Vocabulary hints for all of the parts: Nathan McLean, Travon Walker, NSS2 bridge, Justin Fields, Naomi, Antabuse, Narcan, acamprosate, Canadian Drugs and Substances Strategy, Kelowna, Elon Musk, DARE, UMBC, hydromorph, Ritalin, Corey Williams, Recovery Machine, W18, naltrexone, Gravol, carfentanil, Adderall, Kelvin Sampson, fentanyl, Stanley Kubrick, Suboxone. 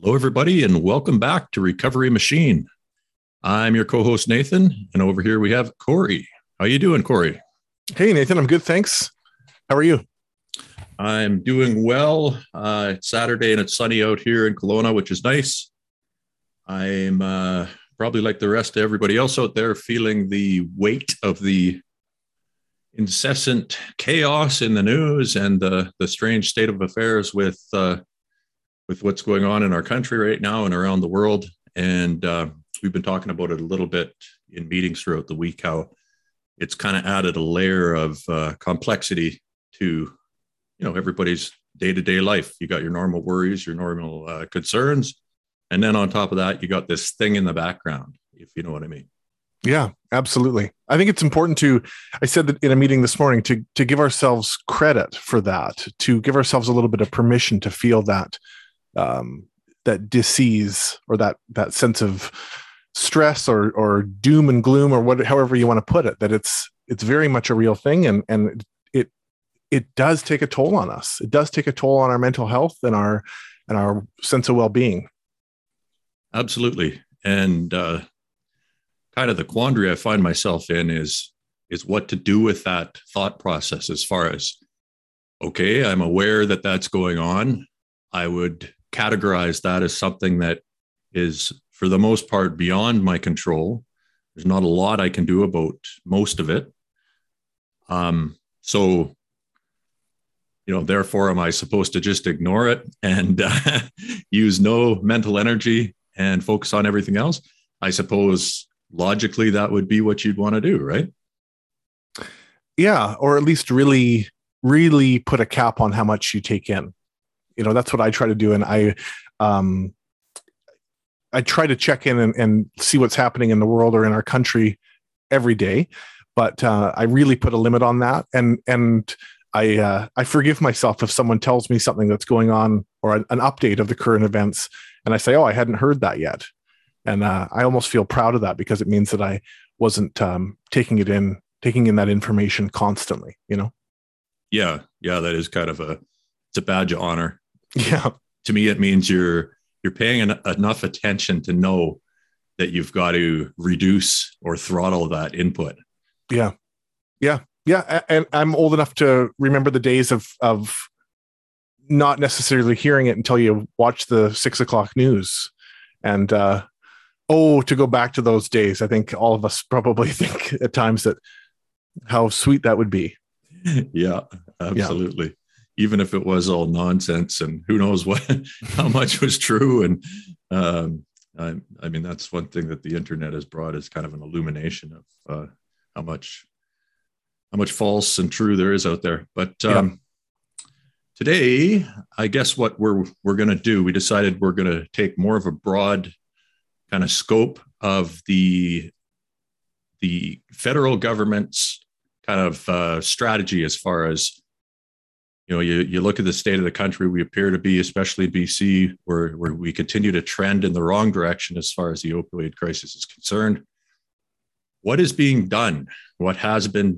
Hello, everybody, and welcome back to Recovery Machine. I'm your co-host, Nathan, and over here we have Corey. How you doing, Corey? Hey, Nathan. I'm good, thanks. How are you? I'm doing well. It's Saturday and it's sunny out here in Kelowna, which is nice. I'm probably like the rest of everybody else out there, feeling the weight of the incessant chaos in the news and the strange state of affairs with what's going on in our country right now and around the world. And we've been talking about it a little bit in meetings throughout the week, how it's kind of added a layer of complexity to everybody's day-to-day life. You got your normal worries, your normal concerns. And then on top of that, you got this thing in the background, if you know what I mean. Yeah, absolutely. I think it's important to, I said that in a meeting this morning, to give ourselves credit for that, to give ourselves a little bit of permission to feel that that disease or that sense of stress or doom and gloom or however you want to put it, that it's very much a real thing. And it does take a toll on us. It does take a toll on our mental health and our sense of well-being. Absolutely. And kind of the quandary I find myself in is what to do with that thought process as far as, okay, I'm aware that that's going on. I would categorize that as something that is, for the most part, beyond my control. There's not a lot I can do about most of it. So, therefore, am I supposed to just ignore it and use no mental energy and focus on everything else? I suppose logically that would be what you'd want to do, right? Yeah, or at least really, really put a cap on how much you take in. That's what I try to do, and I try to check in and see what's happening in the world or in our country every day, but I really put a limit on that, and I forgive myself if someone tells me something that's going on or an update of the current events, and I say, "Oh, I hadn't heard that yet," and I almost feel proud of that because it means that I wasn't taking in that information constantly. Yeah, that is kind of it's a badge of honor. Yeah, to me, it means you're paying enough attention to know that you've got to reduce or throttle that input. Yeah. And I'm old enough to remember the days of not necessarily hearing it until you watch the 6 o'clock news. And, to go back to those days, I think all of us probably think at times that how sweet that would be. Yeah, absolutely. Yeah. Even if it was all nonsense and who knows how much was true. And, I mean, that's one thing that the internet has brought is kind of an illumination of, how much false and true there is out there. But today, I guess what we're going to do, we decided we're going to take more of a broad kind of scope of the federal government's kind of strategy as far as, you look at the state of the country, we appear to be, especially BC, where we continue to trend in the wrong direction as far as the opioid crisis is concerned. What is being done? What has been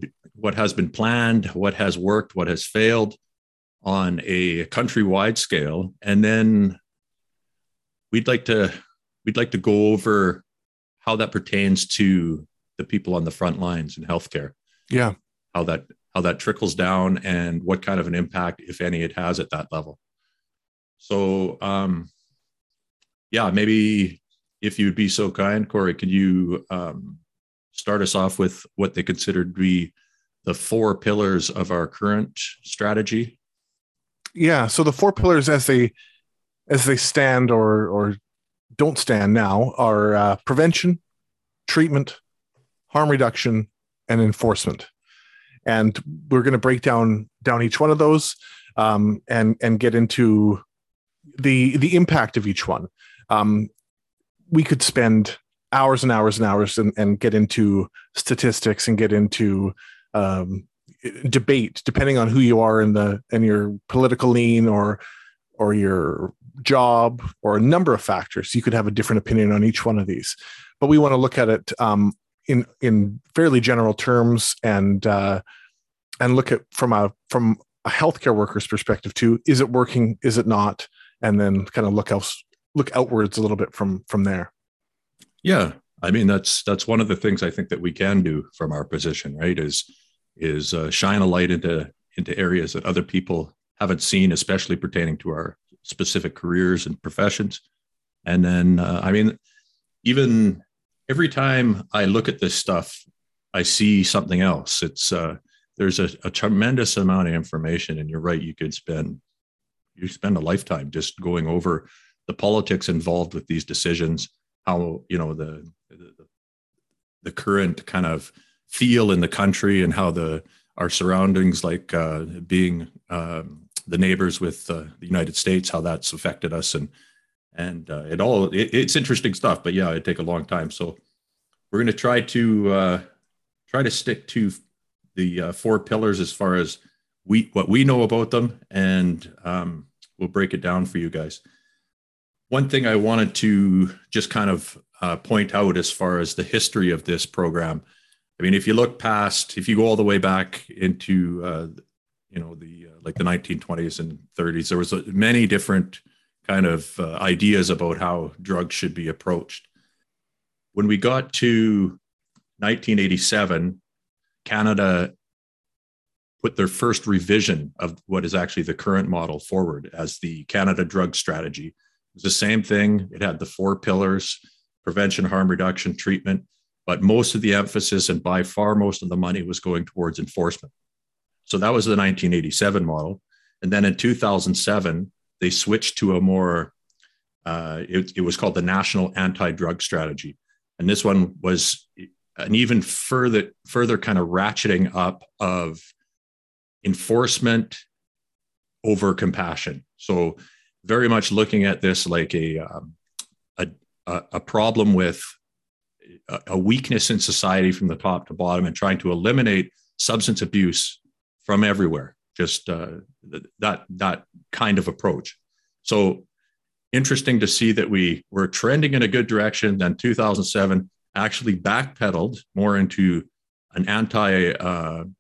planned, what has worked, what has failed on a countrywide scale. And then we'd like to go over how that pertains to the people on the front lines in healthcare. Yeah. How that trickles down and what kind of an impact, if any, it has at that level. So maybe if you'd be so kind, Corey, could you start us off with what they considered to be the 4 pillars of our current strategy? Yeah. So the 4 pillars as they stand or don't stand now are prevention, treatment, harm reduction, and enforcement. And we're going to break down each one of those and get into the impact of each one. We could spend hours and hours and hours and get into statistics and get into debate, depending on who you are in your political lean or your job or a number of factors. You could have a different opinion on each one of these, but we want to look at it in fairly general terms and look at from a healthcare worker's perspective too. Is it working? Is it not? And then kind of look else look outwards a little bit from there. Yeah. I mean, that's one of the things I think that we can do from our position, right? Is shine a light into areas that other people haven't seen, especially pertaining to our specific careers and professions. And then, I mean, even every time I look at this stuff, I see something else. It's there's a tremendous amount of information, and you're right. You spend a lifetime just going over the politics involved with these decisions. How, you know, the current kind of feel in the country, and how our surroundings, like being the neighbors with the United States, how that's affected us, and it's interesting stuff. But yeah, it'd take a long time. So we're going to try to stick to the four pillars as far as what we know about them, and we'll break it down for you guys. One thing I wanted to just kind of point out as far as the history of this program, I mean, if you go all the way back into, like the 1920s and 30s, there was many different kind of ideas about how drugs should be approached. When we got to 1987, Canada put their first revision of what is actually the current model forward as the Canada Drugs Strategy. It's the same thing. It had the four pillars: prevention, harm reduction, treatment, but most of the emphasis and by far most of the money was going towards enforcement. So that was the 1987 model. And then in 2007, they switched to a more, it was called the National Anti-Drug Strategy. And this one was an even further kind of ratcheting up of enforcement over compassion. So very much looking at this like a problem with a weakness in society from the top to bottom, and trying to eliminate substance abuse from everywhere. Just that kind of approach. So interesting to see that we were trending in a good direction. Then 2007 actually backpedaled more into an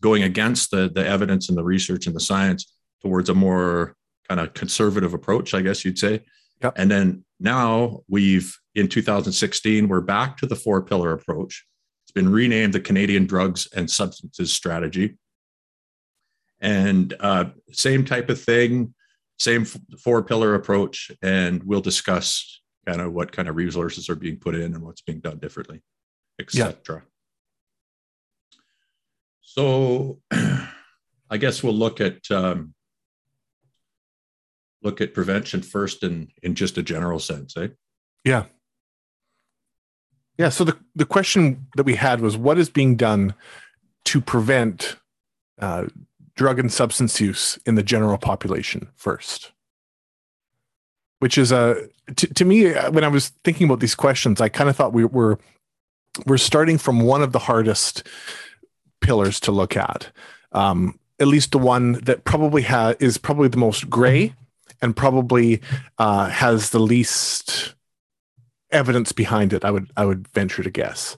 going against the evidence and the research and the science towards a more kind of conservative approach, I guess you'd say. Yep. And then now in 2016, we're back to the four pillar approach. It's been renamed the Canadian Drugs and Substances Strategy. And same type of thing, same four pillar approach. And we'll discuss kind of what kind of resources are being put in and what's being done differently, et cetera. Yeah. So I guess we'll look at prevention first in just a general sense, eh? Yeah. Yeah. So the question that we had was, what is being done to prevent drug and substance use in the general population first? Which is, to me, when I was thinking about these questions, I kind of thought we're starting from one of the hardest pillars to look at, at least the one that probably is probably the most gray, and probably has the least evidence behind it, I would venture to guess,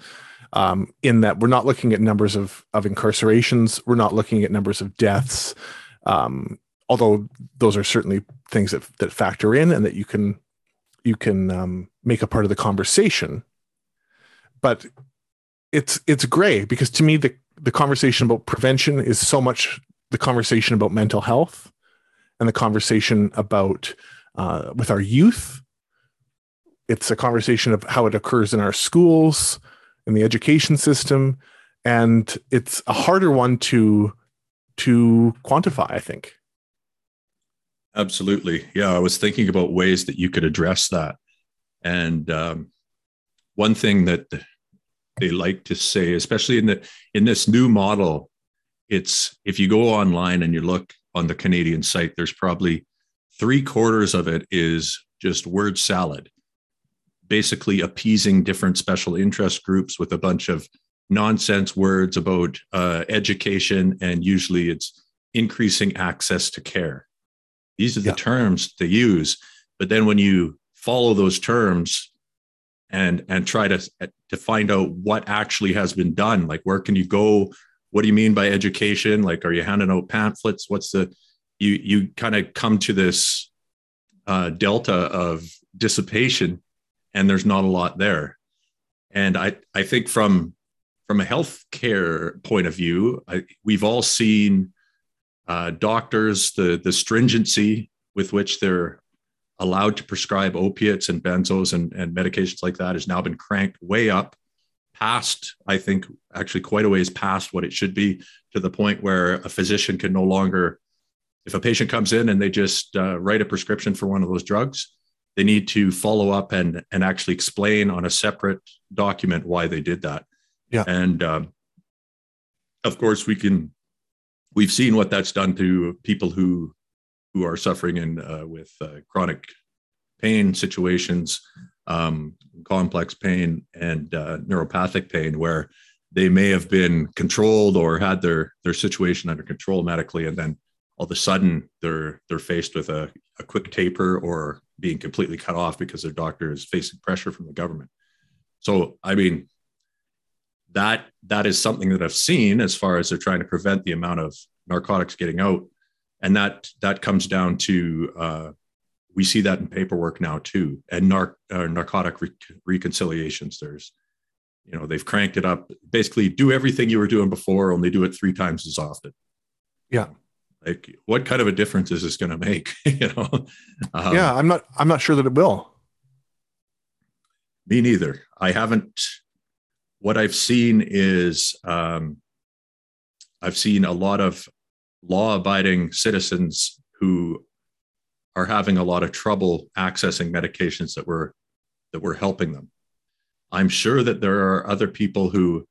in that we're not looking at numbers of incarcerations. We're not looking at numbers of deaths, although those are certainly things that factor in and that you can make a part of the conversation. But it's gray, because to me, the conversation about prevention is so much the conversation about mental health, and the conversation about with our youth. It's a conversation of how it occurs in our schools, in the education system, and it's a harder one to quantify, I think. Absolutely. Yeah, I was thinking about ways that you could address that. And one thing that they like to say, especially in this new model, it's if you go online and you look on the Canadian site, there's probably 3/4 of it is just word salad, basically appeasing different special interest groups with a bunch of nonsense words about education, and usually it's increasing access to care. These are the terms they use. But then when you follow those terms and try to find out what actually has been done, like where can you go? What do you mean by education? Like, are you handing out pamphlets? You kind of come to this delta of dissipation, and there's not a lot there. And I think from a healthcare point of view, we've all seen doctors, the stringency with which they're allowed to prescribe opiates and benzos and medications like that has now been cranked way up past, I think, actually quite a ways past what it should be, to the point where a physician can no longer, if a patient comes in and they just write a prescription for one of those drugs, they need to follow up and actually explain on a separate document why they did that. Yeah. And of course, we've seen what that's done to people who are suffering with chronic pain situations, complex pain and neuropathic pain, where they may have been controlled or had their situation under control medically, and then all of a sudden they're faced with a quick taper or being completely cut off because their doctor is facing pressure from the government. So, I mean, that is something that I've seen as far as they're trying to prevent the amount of narcotics getting out. And that comes down to, we see that in paperwork now too, and narcotic reconciliations. There's, they've cranked it up, basically do everything you were doing before, only do it 3 times as often. Yeah. Like, what kind of a difference is this going to make? Yeah. I'm not sure that it will. Me neither. I haven't, what I've seen is, I've seen a lot of law-abiding citizens who are having a lot of trouble accessing medications that were helping them. I'm sure that there are other people who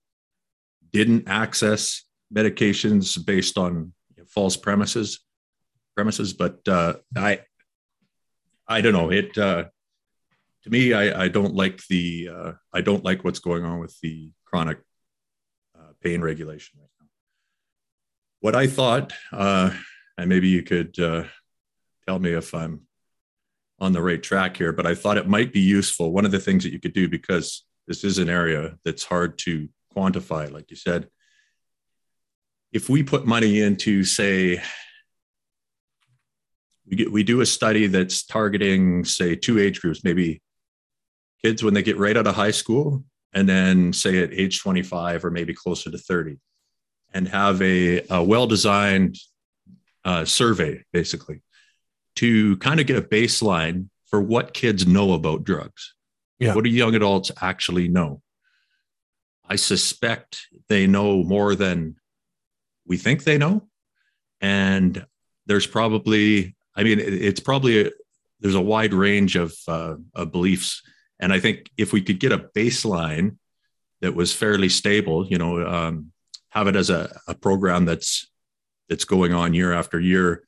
didn't access medications based on false premises, but I don't know. It to me, I don't like what's going on with the chronic pain regulation right now. What I thought, and maybe you could tell me if I'm on the right track here, but I thought it might be useful. One of the things that you could do, because this is an area that's hard to quantify, like you said, if we put money into, say, we do a study that's targeting, say, 2 age groups, maybe kids when they get right out of high school, and then say at age 25 or maybe closer to 30, and have a well-designed survey, basically, to kind of get a baseline for what kids know about drugs. Yeah. What do young adults actually know? I suspect they know more than we think they know. And there's probably, there's a wide range of beliefs. And I think if we could get a baseline that was fairly stable, have it as a program that's going on year after year,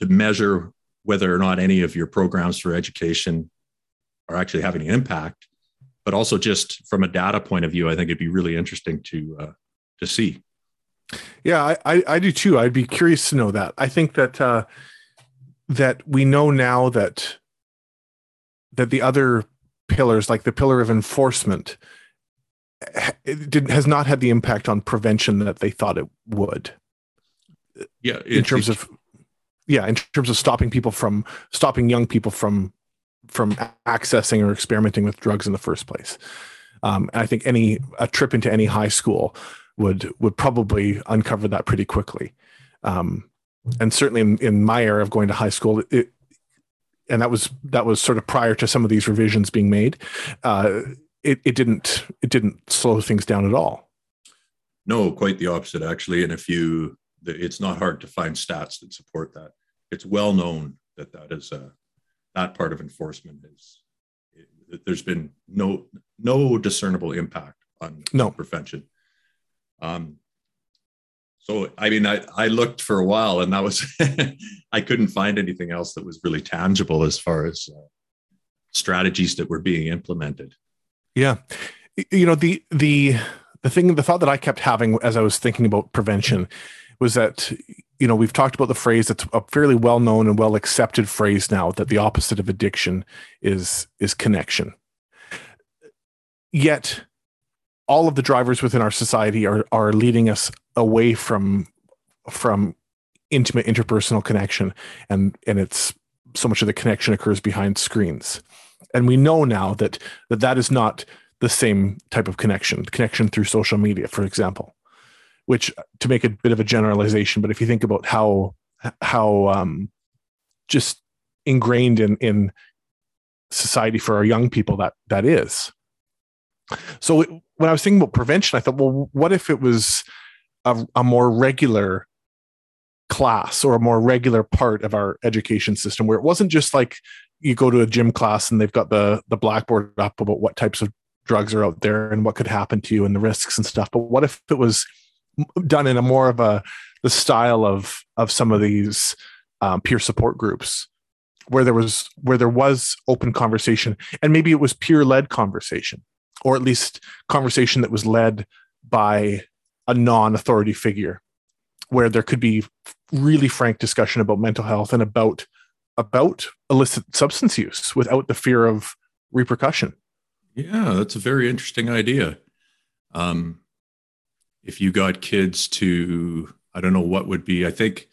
to measure whether or not any of your programs for education are actually having an impact, but also just from a data point of view, I think it'd be really interesting to see. Yeah, I do too. I'd be curious to know that. I think that that we know now that the other pillars, like the pillar of enforcement, has not had the impact on prevention that they thought it would. Yeah, in terms of stopping young people from accessing or experimenting with drugs in the first place. And I think a trip into any high school would probably uncover that pretty quickly. And certainly in my era of going to high school, and that was sort of prior to some of these revisions being made, it didn't slow things down at all. No, quite the opposite, actually. And it's not hard to find stats that support that. It's well known that is that part of enforcement there's been no discernible impact on prevention. I looked for a while, and that was, I couldn't find anything else that was really tangible as far as strategies that were being implemented. Yeah. The thought that I kept having as I was thinking about prevention was that, we've talked about the phrase that's a fairly well-known and well-accepted phrase now, that the opposite of addiction is connection. Yet all of the drivers within our society are leading us away from intimate interpersonal connection, and it's so much of the connection occurs behind screens. And we know now that is not the same type of connection through social media, for example, which, to make a bit of a generalization, but if you think about how just ingrained in society for our young people that is. So when I was thinking about prevention, I thought, well, what if it was a more regular class or a more regular part of our education system, where it wasn't just like you go to a gym class and they've got the blackboard up about what types of drugs are out there and what could happen to you and the risks and stuff. But what if it was done in a more of the style of some of these peer support groups, where there was open conversation, and maybe it was peer-led conversation, or at least conversation that was led by a non-authority figure, where there could be really frank discussion about mental health and about illicit substance use without the fear of repercussion. Yeah, that's a very interesting idea. If you got kids to, I don't know what would be, I think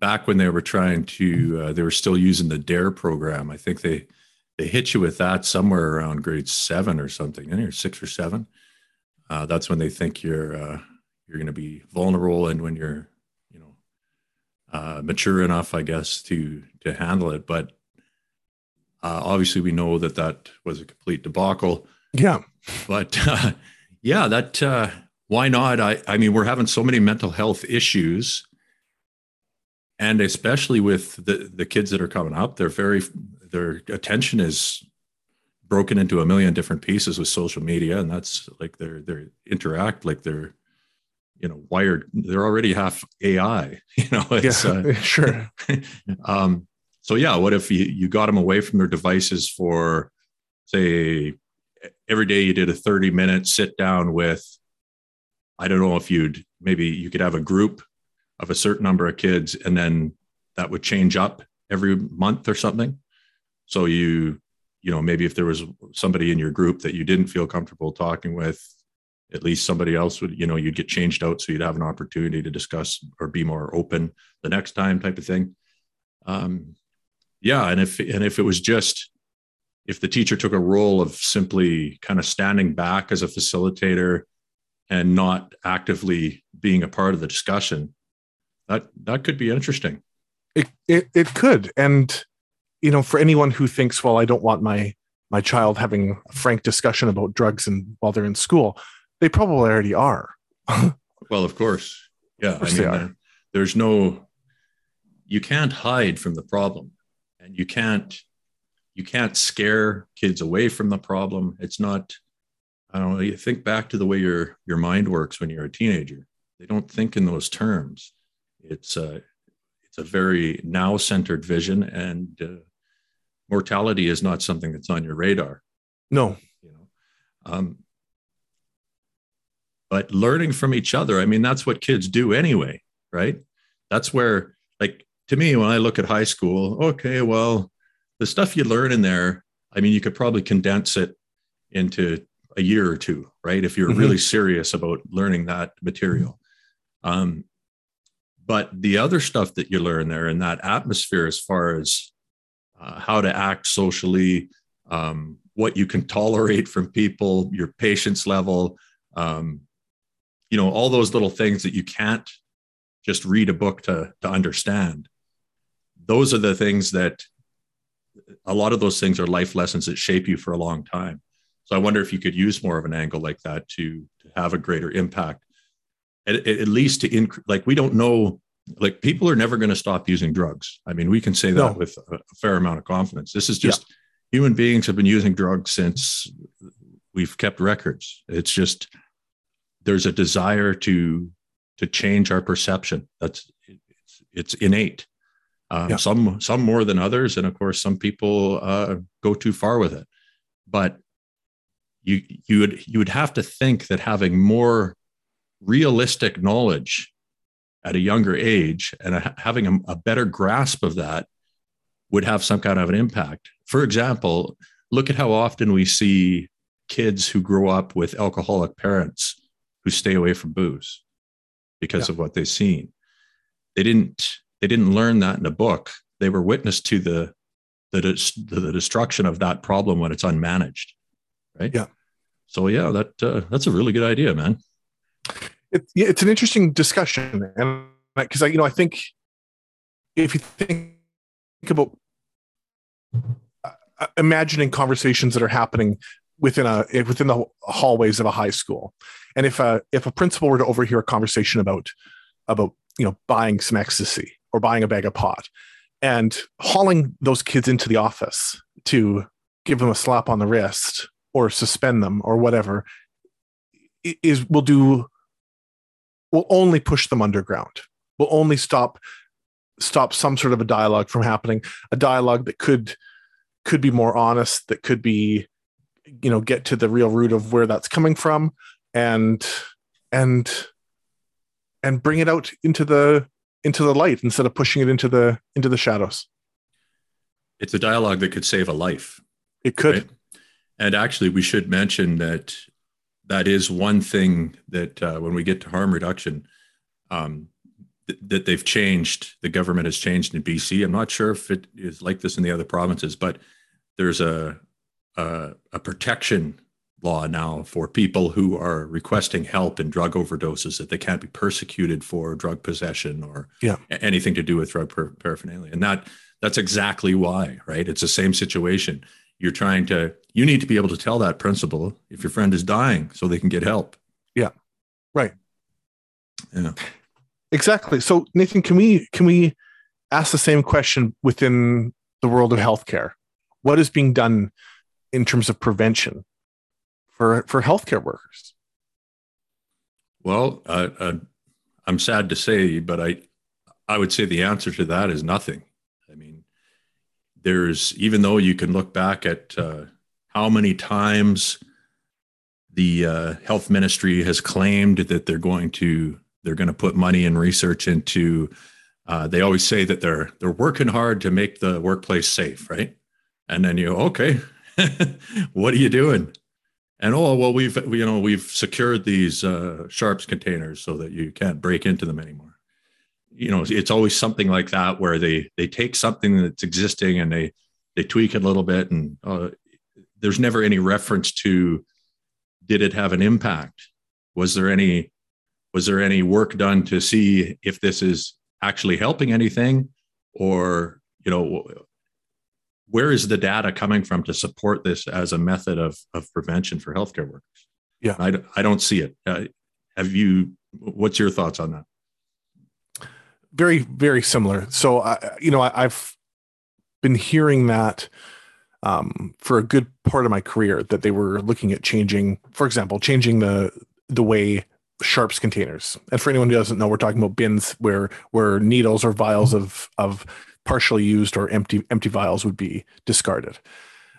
back when they were trying to, they were still using the DARE program. I think they hit you with that somewhere around grade 7 or something, or 6 or 7. That's when they think you're going to be vulnerable, and when you're, mature enough, I guess, to handle it. But obviously, we know that was a complete debacle. Yeah. But why not? I mean, we're having so many mental health issues, and especially with the kids that are coming up, their attention is broken into a million different pieces with social media, and that's like they're interact like they're. Wired, they're already half AI, it's, sure. So yeah, what if you got them away from their devices for, say, every day you did a 30-minute sit down with, I don't know if you could have a group of a certain number of kids, and then that would change up every month or something. So maybe if there was somebody in your group that you didn't feel comfortable talking with, at least somebody else would, you'd get changed out. So you'd have an opportunity to discuss or be more open the next time, type of thing. Yeah. And if it was just, if the teacher took a role of simply kind of standing back as a facilitator and not actively being a part of the discussion, that could be interesting. It could. And, for anyone who thinks, well, I don't want my child having a frank discussion about drugs and while they're in school, they probably already are. Well, of course. Yeah. Of course they are. There's you can't hide from the problem, and you can't scare kids away from the problem. It's not, you think back to the way your mind works when you're a teenager. They don't think in those terms. It's a very now centered vision, and mortality is not something that's on your radar. No. But learning from each other, I mean, that's what kids do anyway, right? That's where, like, to me, when I look at high school, okay, well, the stuff you learn in there, I mean, you could probably condense it into a year or two, right? If you're mm-hmm. really serious about learning that material. But the other stuff that you learn there in that atmosphere, as far as how to act socially, what you can tolerate from people, your patience level, all those little things that you can't just read a book to understand. Those are the things that, a lot of those things are life lessons that shape you for a long time. So I wonder if you could use more of an angle like that to have a greater impact, at least to increase, like, we don't know. Like, people are never going to stop using drugs. I mean, we can say that with a fair amount of confidence. This is just human beings have been using drugs since we've kept records. It's just, there's a desire to change our perception. It's innate. Some more than others. And of course, some people go too far with it, but you would have to think that having more realistic knowledge at a younger age and having a better grasp of that would have some kind of an impact. For example, look at how often we see kids who grow up with alcoholic parents who stay away from booze because of what they've seen. They didn't learn that in a book. They were witness to the that it's the destruction of that problem when it's unmanaged, right? Yeah. So yeah, that's a really good idea, man. It's an interesting discussion, and because I think if you think about imagining conversations that are happening within the hallways of a high school, and if a principal were to overhear a conversation about buying some ecstasy or buying a bag of pot, and hauling those kids into the office to give them a slap on the wrist or suspend them or whatever, will only push them underground. Will only stop some sort of a dialogue from happening. A dialogue that could be more honest, that could be, get to the real root of where that's coming from, and bring it out into the light instead of pushing it into the shadows. It's a dialogue that could save a life. It could. Right? And actually, we should mention that is one thing that when we get to harm reduction, that they've changed, the government has changed in BC. I'm not sure if it is like this in the other provinces, but there's a protection law now for people who are requesting help in drug overdoses, that they can't be persecuted for drug possession or anything to do with drug paraphernalia. And that's exactly why, right? It's the same situation. You need to be able to tell that principal if your friend is dying so they can get help. Yeah. Right. Yeah. Exactly. So Nathan, can we ask the same question within the world of healthcare? What is being done in terms of prevention for healthcare workers? Well, I'm sad to say, but I would say the answer to that is nothing. I mean, even though you can look back at how many times the health ministry has claimed that they're going to put money and research into, they always say that they're working hard to make the workplace safe, right? And then okay, what are you doing? And we've secured these sharps containers so that you can't break into them anymore. It's always something like that where they take something that's existing and they tweak it a little bit, and there's never any reference to, did it have an impact? Was there any work done to see if this is actually helping anything, or where is the data coming from to support this as a method of prevention for healthcare workers? Yeah, I don't see it. What's your thoughts on that? Very, very similar. So, I've been hearing that for a good part of my career, that they were looking at changing the way sharps containers. And for anyone who doesn't know, we're talking about bins where needles or vials of partially used or empty vials would be discarded.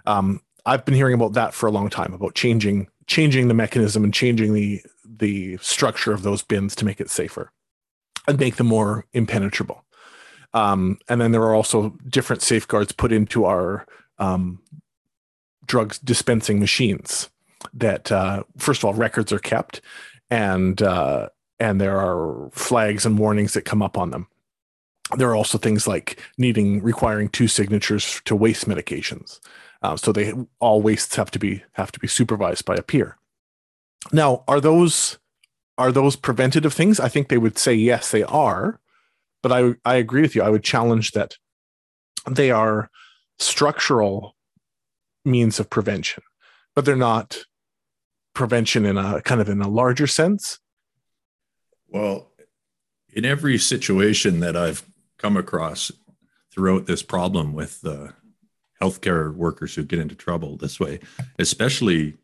I've been hearing about that for a long time, about changing the mechanism and changing the structure of those bins to make it safer and make them more impenetrable. And then there are also different safeguards put into our drugs dispensing machines that, first of all, records are kept, and there are flags and warnings that come up on them. There are also things like requiring 2 signatures to waste medications. So all wastes have to be supervised by a peer. Now, are those preventative things? I think they would say, yes, they are. But I agree with you. I would challenge that they are structural means of prevention, but they're not prevention in a larger sense. Well, in every situation that I've come across throughout this problem with healthcare workers who get into trouble this way, especially,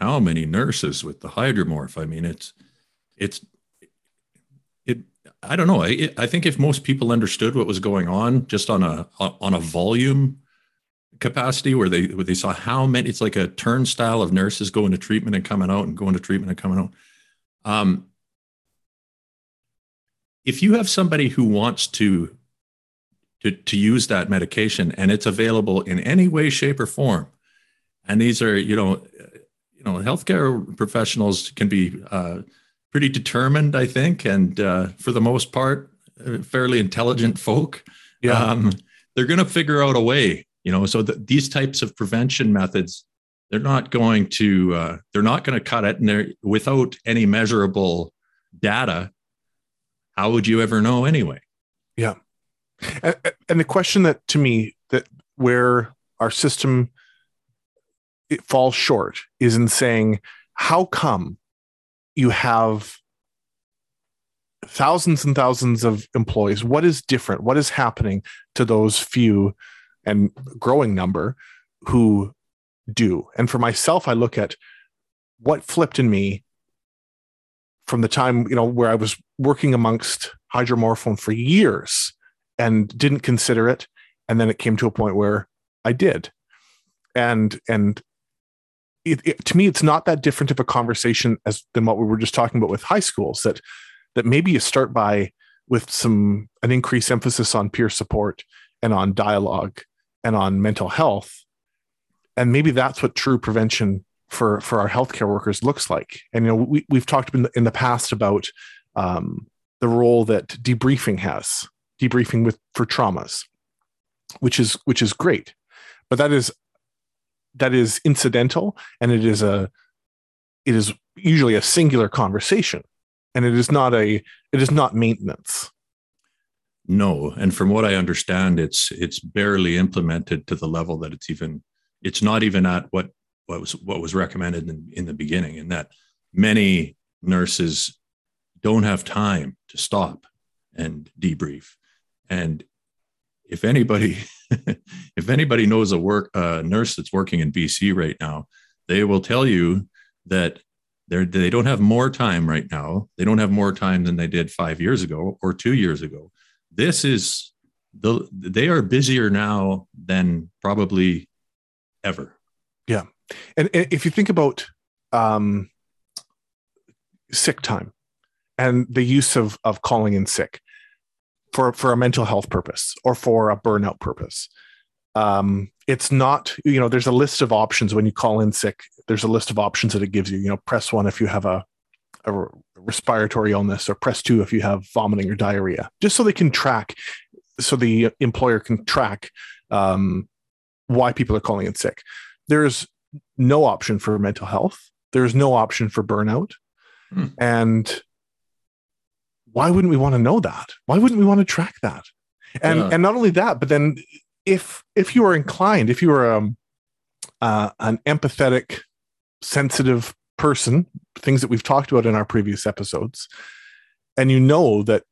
how many nurses with the hydromorph? I don't know. I think if most people understood what was going on, just on a volume capacity, where they saw how many, it's like a turnstile of nurses going to treatment and coming out and going to treatment and coming out. If you have somebody who wants to use that medication and it's available in any way, shape, or form, and these are, healthcare professionals can be pretty determined, I think, and for the most part, fairly intelligent folk. They're going to figure out a way You know, so these types of prevention methods, they're not going to cut it. And without any measurable data, how would you ever know anyway? Yeah. And the question that, to me, that where our system it falls short is in saying, how come you have thousands and thousands of employees? What is different? What is happening to those few and growing number who do? And for myself, I look at what flipped in me from the time, you know, where I was working amongst hydromorphone for years and didn't consider it. And then it came to a point where I did. And to me, it's not that different of a conversation as than what we were just talking about with high schools, that maybe you start by with an increased emphasis on peer support and on dialogue and on mental health. And maybe that's what true prevention for our healthcare workers looks like. And, you know, we've talked in the past about the role that debriefing has, for traumas, which is great, but that is incidental. And it is usually a singular conversation, and it is not maintenance. No. And from what I understand, it's barely implemented to the level that it's not even at what was recommended in the beginning, and that many nurses don't have time to stop and debrief. And if anybody knows a nurse that's working in BC right now, they will tell you that they don't have more time right now. They don't have more time than they did 5 years ago or 2 years ago. They are busier now than probably ever. Yeah. And if you think about sick time and the use of calling in sick for a mental health purpose or for a burnout purpose. It's not, you know, there's a list of options when you call in sick. There's a list of options that it gives you, you know, press 1 if you have a respiratory illness, or press 2 if you have vomiting or diarrhea, just so they can track. So the employer can track why people are calling in sick. There's no option for mental health. There's no option for burnout. Hmm. And why wouldn't we want to know that? Why wouldn't we want to track that? And yeah. And not only that, but then if you are inclined, if you are an empathetic, sensitive person, things that we've talked about in our previous episodes, and you know that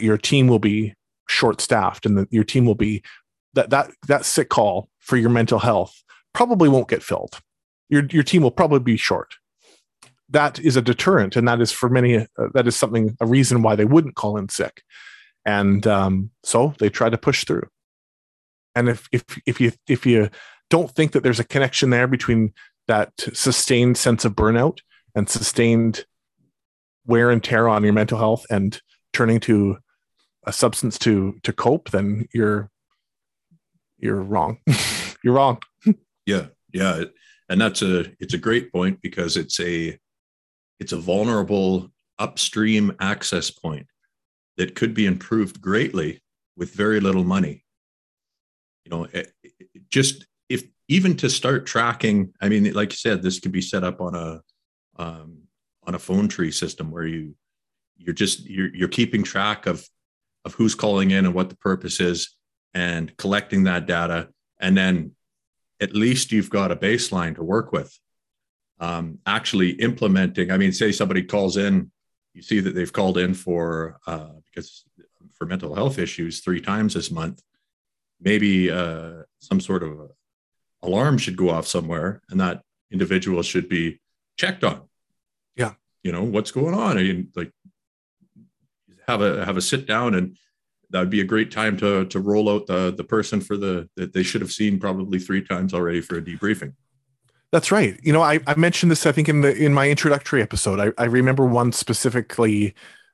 your team will be short-staffed and that your team will be that sick call for your mental health probably won't get filled. Your team will probably be short. That is a deterrent, and that is for many. That is a reason why they wouldn't call in sick, and so they try to push through. And if you don't think that there's a connection there between that sustained sense of burnout and sustained wear and tear on your mental health and turning to a substance to cope, then you're wrong. You're wrong. Yeah, yeah, and it's a great point, because it's a vulnerable upstream access point that could be improved greatly with very little money. You know, just if even to start tracking, I mean, like you said, this could be set up on a phone tree system where you're keeping track of who's calling in and what the purpose is and collecting that data. And then at least you've got a baseline to work with. Actually implementing, I mean, say somebody calls in, you see that they've called in for mental health issues 3 times this month. Maybe some sort of alarm should go off somewhere, and that individual should be checked on. Yeah, you know, what's going on? I mean, like, have a sit down, and that would be a great time to roll out the person for that they should have seen probably 3 times already for a debriefing. That's right. You know, I mentioned this, I think, in my introductory episode. I remember one specifically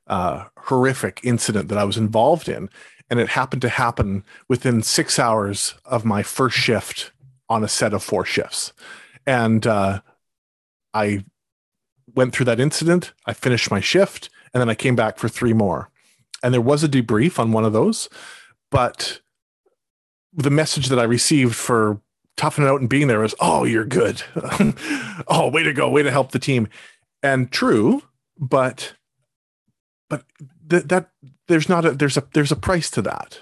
horrific incident that I was involved in, and it happened to happen within 6 hours of my first shift on a set of 4 shifts. And I went through that incident, I finished my shift, and then I came back for 3 more. And there was a debrief on one of those, but the message that I received for toughing it out and being there was, oh, you're good. Oh, way to go. Way to help the team. And true, but that there's a price to that.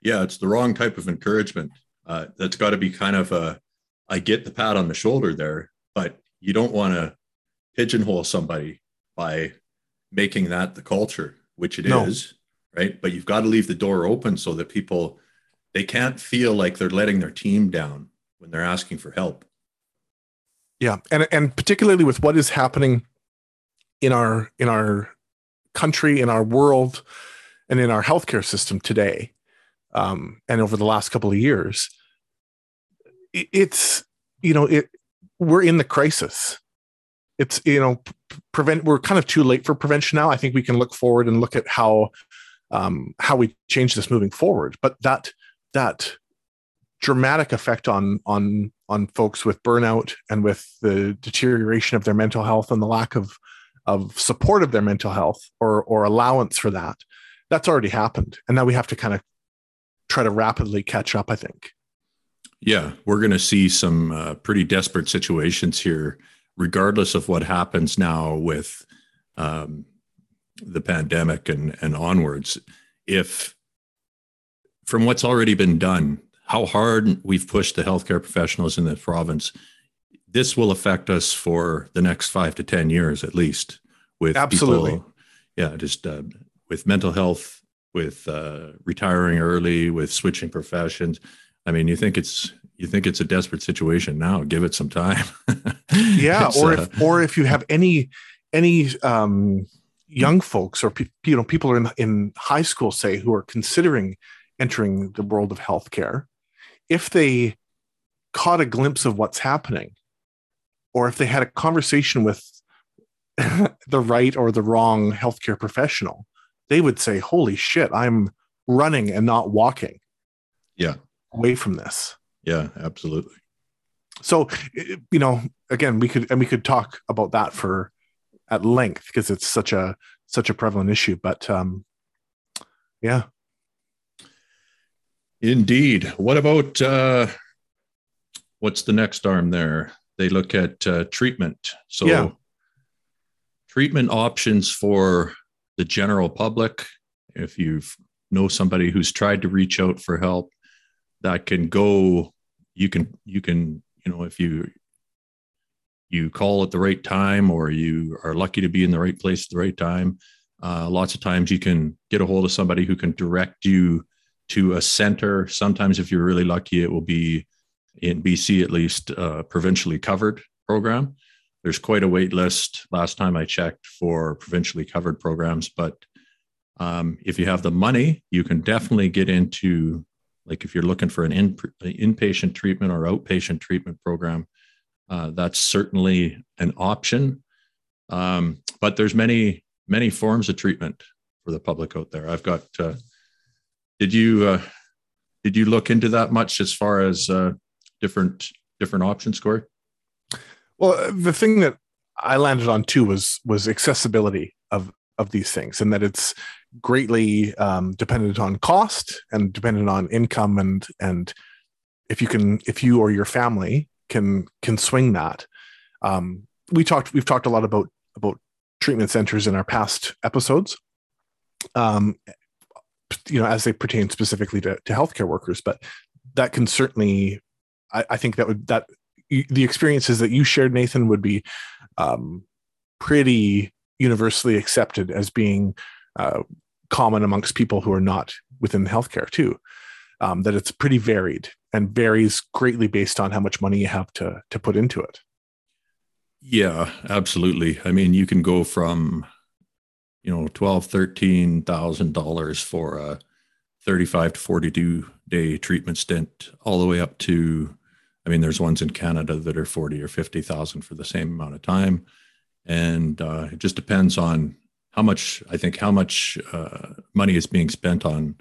Yeah. It's the wrong type of encouragement. That's got to be kind of a, I get the pat on the shoulder there, but you don't want to pigeonhole somebody by making that the culture, which it is, right? But you've got to leave the door open so that people, they can't feel like they're letting their team down when they're asking for help. Yeah. And particularly with what is happening in our country, in our world, and in our healthcare system today, and over the last couple of years, we're in the crisis. It's, we're kind of too late for prevention now. I think we can look forward and look at how we change this moving forward. But that dramatic effect on folks with burnout and with the deterioration of their mental health and the lack of support of their mental health or allowance for that, that's already happened. And now we have to kind of try to rapidly catch up, I think. Yeah, we're going to see some pretty desperate situations here, regardless of what happens now with the pandemic and onwards. If from what's already been done, how hard we've pushed the healthcare professionals in the province, this will affect us for the next 5 to 10 years, at least. With absolutely, people, yeah, just with mental health, with retiring early, with switching professions. I mean, you think it's a desperate situation now, give it some time. Yeah. Or if you have any young folks or people are in high school, say, who are considering entering the world of healthcare, if they caught a glimpse of what's happening, or if they had a conversation with the right or the wrong healthcare professional, they would say, holy shit, I'm running and not walking. Yeah. Away from this. Yeah, absolutely. So, again, we could talk about that for at length because it's such a prevalent issue, but yeah. Indeed. What about, what's the next arm there? They look at treatment. So yeah. Treatment options for the general public. If you know somebody who's tried to reach out for help, that can go, you can, if you call at the right time or you are lucky to be in the right place at the right time, lots of times you can get a hold of somebody who can direct you to a center. Sometimes if you're really lucky, it will be, in BC at least, a provincially covered program. There's quite a wait list last time I checked for provincially covered programs, but if you have the money, you can definitely get into, like if you're looking for an inpatient treatment or outpatient treatment program, that's certainly an option. But there's many, many forms of treatment for the public out there. I've got, did you look into that much as far as different options, Corey? Well, the thing that I landed on too was accessibility of these things, and that it's greatly dependent on cost and dependent on income, and if you or your family can swing that. We've talked a lot about treatment centers in our past episodes, as they pertain specifically to healthcare workers, but that can certainly, I think that the experiences that you shared, Nathan, would be pretty universally accepted as being common amongst people who are not within healthcare too, that it's pretty varied and varies greatly based on how much money you have to put into it. Yeah, absolutely. I mean, you can go from, $12,000, $13,000 for a 35 to 42 day treatment stint, all the way up to, I mean, there's ones in Canada that are 40 or 50,000 for the same amount of time. And it just depends on how much money is being spent on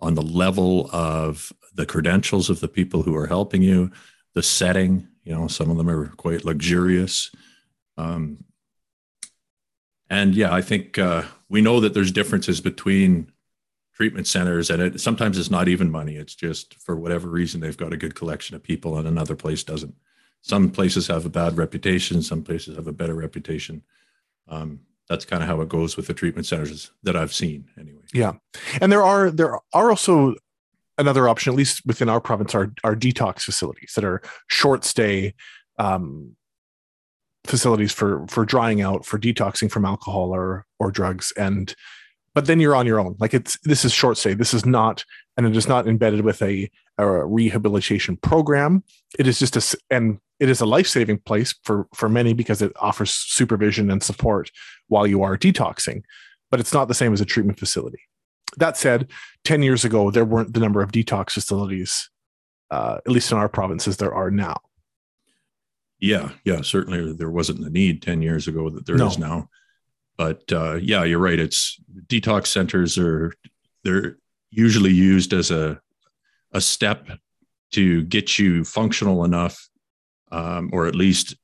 the level of the credentials of the people who are helping you, the setting. Some of them are quite luxurious. And yeah, I think we know that there's differences between treatment centers. And it sometimes it's not even money. It's just for whatever reason, they've got a good collection of people and another place doesn't. Some places have a bad reputation. Some places have a better reputation. That's kind of how it goes with the treatment centers that I've seen anyway. Yeah. And there are also another option, at least within our province, are detox facilities that are short stay facilities for drying out, for detoxing from alcohol or drugs. But then you're on your own. Like this is short stay. This is not, and it is not embedded with a rehabilitation program. It is just it is a life-saving place for many because it offers supervision and support while you are detoxing, but it's not the same as a treatment facility. That said, 10 years ago, there weren't the number of detox facilities, at least in our provinces, there are now. Yeah, certainly there wasn't the need 10 years ago that there is now. But yeah, you're right. It's detox centers they're usually used as a step to get you functional enough, or at least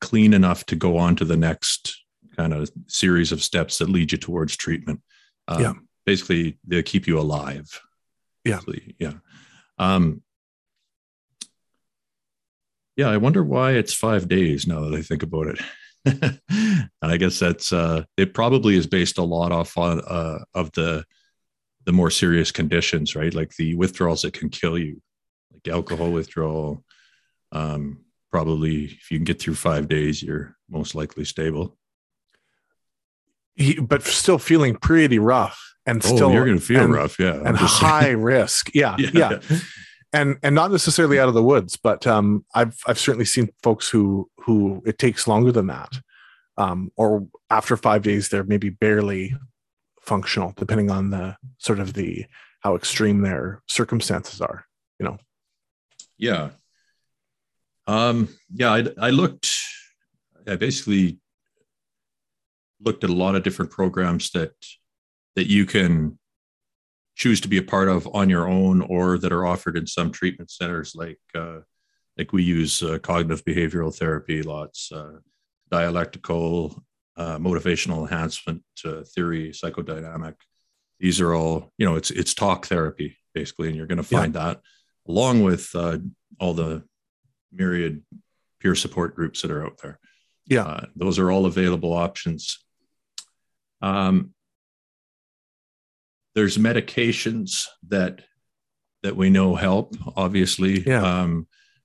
clean enough to go on to the next kind of series of steps that lead you towards treatment. Basically, they keep you alive. Yeah. Yeah, I wonder why it's 5 days now that I think about it. And I guess that's it probably is based a lot off of the more serious conditions, right? Like the withdrawals that can kill you, like alcohol withdrawal. Probably if you can get through 5 days, you're most likely stable. But still feeling pretty rough and you're going to feel rough. Yeah. And high risk. Yeah. And not necessarily out of the woods, but I've certainly seen folks who it takes longer than that, or after 5 days they're maybe barely functional, depending on the sort of how extreme their circumstances are. You know. Yeah. I basically looked at a lot of different programs that you can choose to be a part of on your own, or that are offered in some treatment centers. Like we use cognitive behavioral therapy, lots, dialectical, motivational enhancement theory, psychodynamic. These are all, it's talk therapy basically. And you're going to find that along with all the myriad peer support groups that are out there. Yeah. Those are all available options. There's medications that we know help, obviously,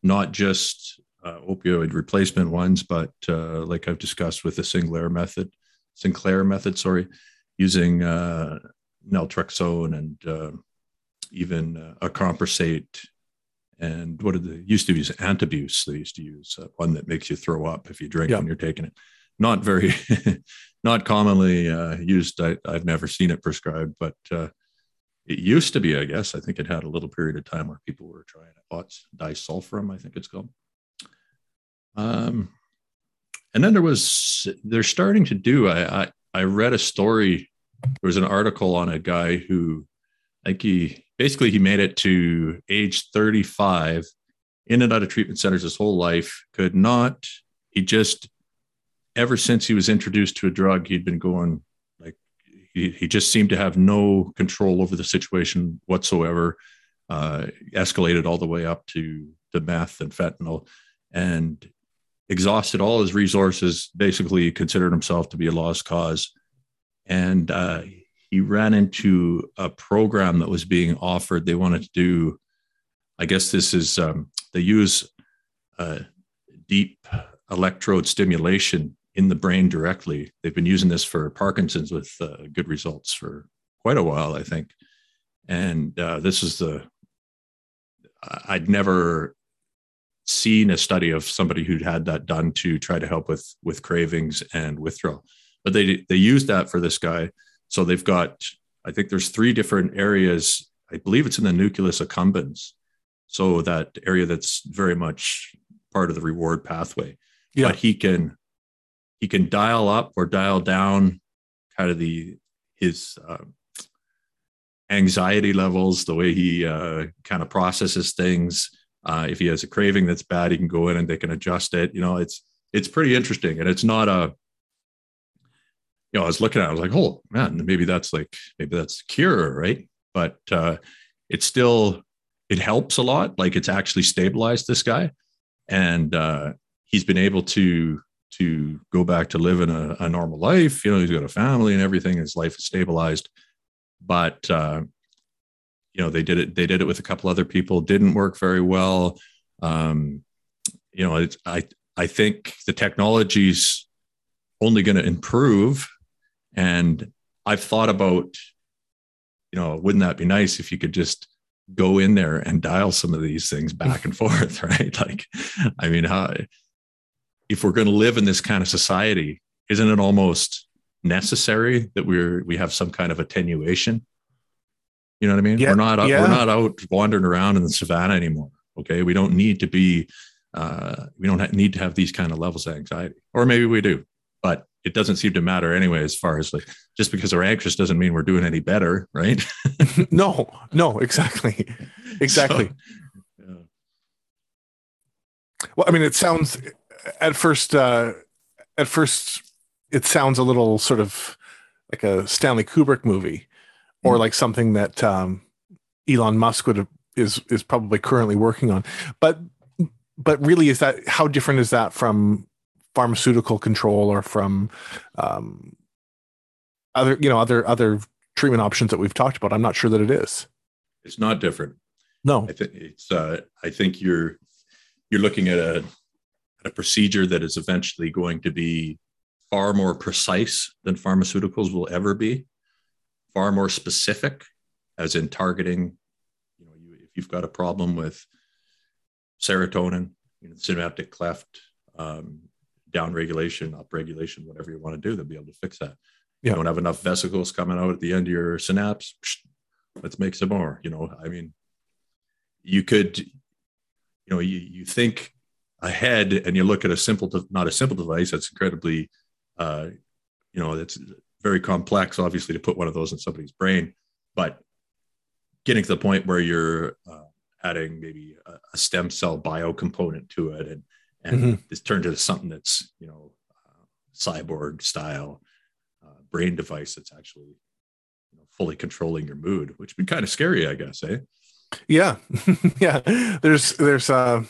not just opioid replacement ones, but like I've discussed with the Sinclair method, using naltrexone and even acomprosate, and what Antabuse. They used to use one that makes you throw up if you drink when you're taking it. Not very, not commonly used. I've never seen it prescribed, but it used to be, I guess. I think it had a little period of time where people were trying it. Disulfiram, I think it's called. And then they're starting to do, I read a story. There was an article on a guy who, he made it to age 35, in and out of treatment centers his whole life, ever since he was introduced to a drug, he'd been going, he just seemed to have no control over the situation whatsoever, escalated all the way up to meth and fentanyl, and exhausted all his resources, basically considered himself to be a lost cause. And he ran into a program that was being offered. They wanted to do, I guess this is, they use deep electrode stimulation in the brain directly. They've been using this for Parkinson's with good results for quite a while, I think. And this is I'd never seen a study of somebody who'd had that done to try to help with cravings and withdrawal. But they used that for this guy. So they've got, I think there's 3 different areas. I believe it's in the nucleus accumbens. So that area that's very much part of the reward pathway. Yeah. But he can dial up or dial down kind of his anxiety levels, the way he kind of processes things. If he has a craving that's bad, he can go in and they can adjust it. It's pretty interesting, and it's not you know, I was looking at it, I was like, oh man, maybe that's the cure, right? But it's still, it helps a lot. Like, it's actually stabilized this guy, and he's been able to go back to live in a normal life. You know, he's got a family and everything. His life is stabilized. But you know, they did it with a couple other people. Didn't work very well. You know, it's, I think the technology's only going to improve. And I've thought about, you know, wouldn't that be nice if you could just go in there and dial some of these things back and forth, right? Like, I mean, how, if we're going to live in this kind of society, isn't it almost necessary that we have some kind of attenuation? You know what I mean? Yeah, we're not out wandering around in the savannah anymore. Okay, we don't need to be, need to have these kind of levels of anxiety, or maybe we do, but it doesn't seem to matter anyway, as far as like, just because we're anxious doesn't mean we're doing any better, right? No, exactly. So, yeah. Well, I mean, it sounds at first, it sounds a little sort of like a Stanley Kubrick movie, or like something that Elon Musk is probably currently working on. But really, is that, how different is that from pharmaceutical control, or from other treatment options that we've talked about? I'm not sure that it is. It's not different. No, I think it's. I think you're looking at a procedure that is eventually going to be far more precise than pharmaceuticals will ever be. Far more specific, as in targeting. You know, if you've got a problem with serotonin, you know, synaptic cleft. Down regulation, up regulation, whatever you want to do, they'll be able to fix that. Yeah. You don't have enough vesicles coming out at the end of your synapse. Let's make some more. You know, I mean, you could, you know, you think ahead and you look at not a simple device. That's incredibly, you know, that's very complex, obviously, to put one of those in somebody's brain, but getting to the point where you're adding maybe a stem cell bio component to it, and mm-hmm. It's turned into something that's, you know, cyborg style brain device that's actually, you know, fully controlling your mood, which would be kind of scary, I guess, eh? Yeah. Yeah. There's yeah,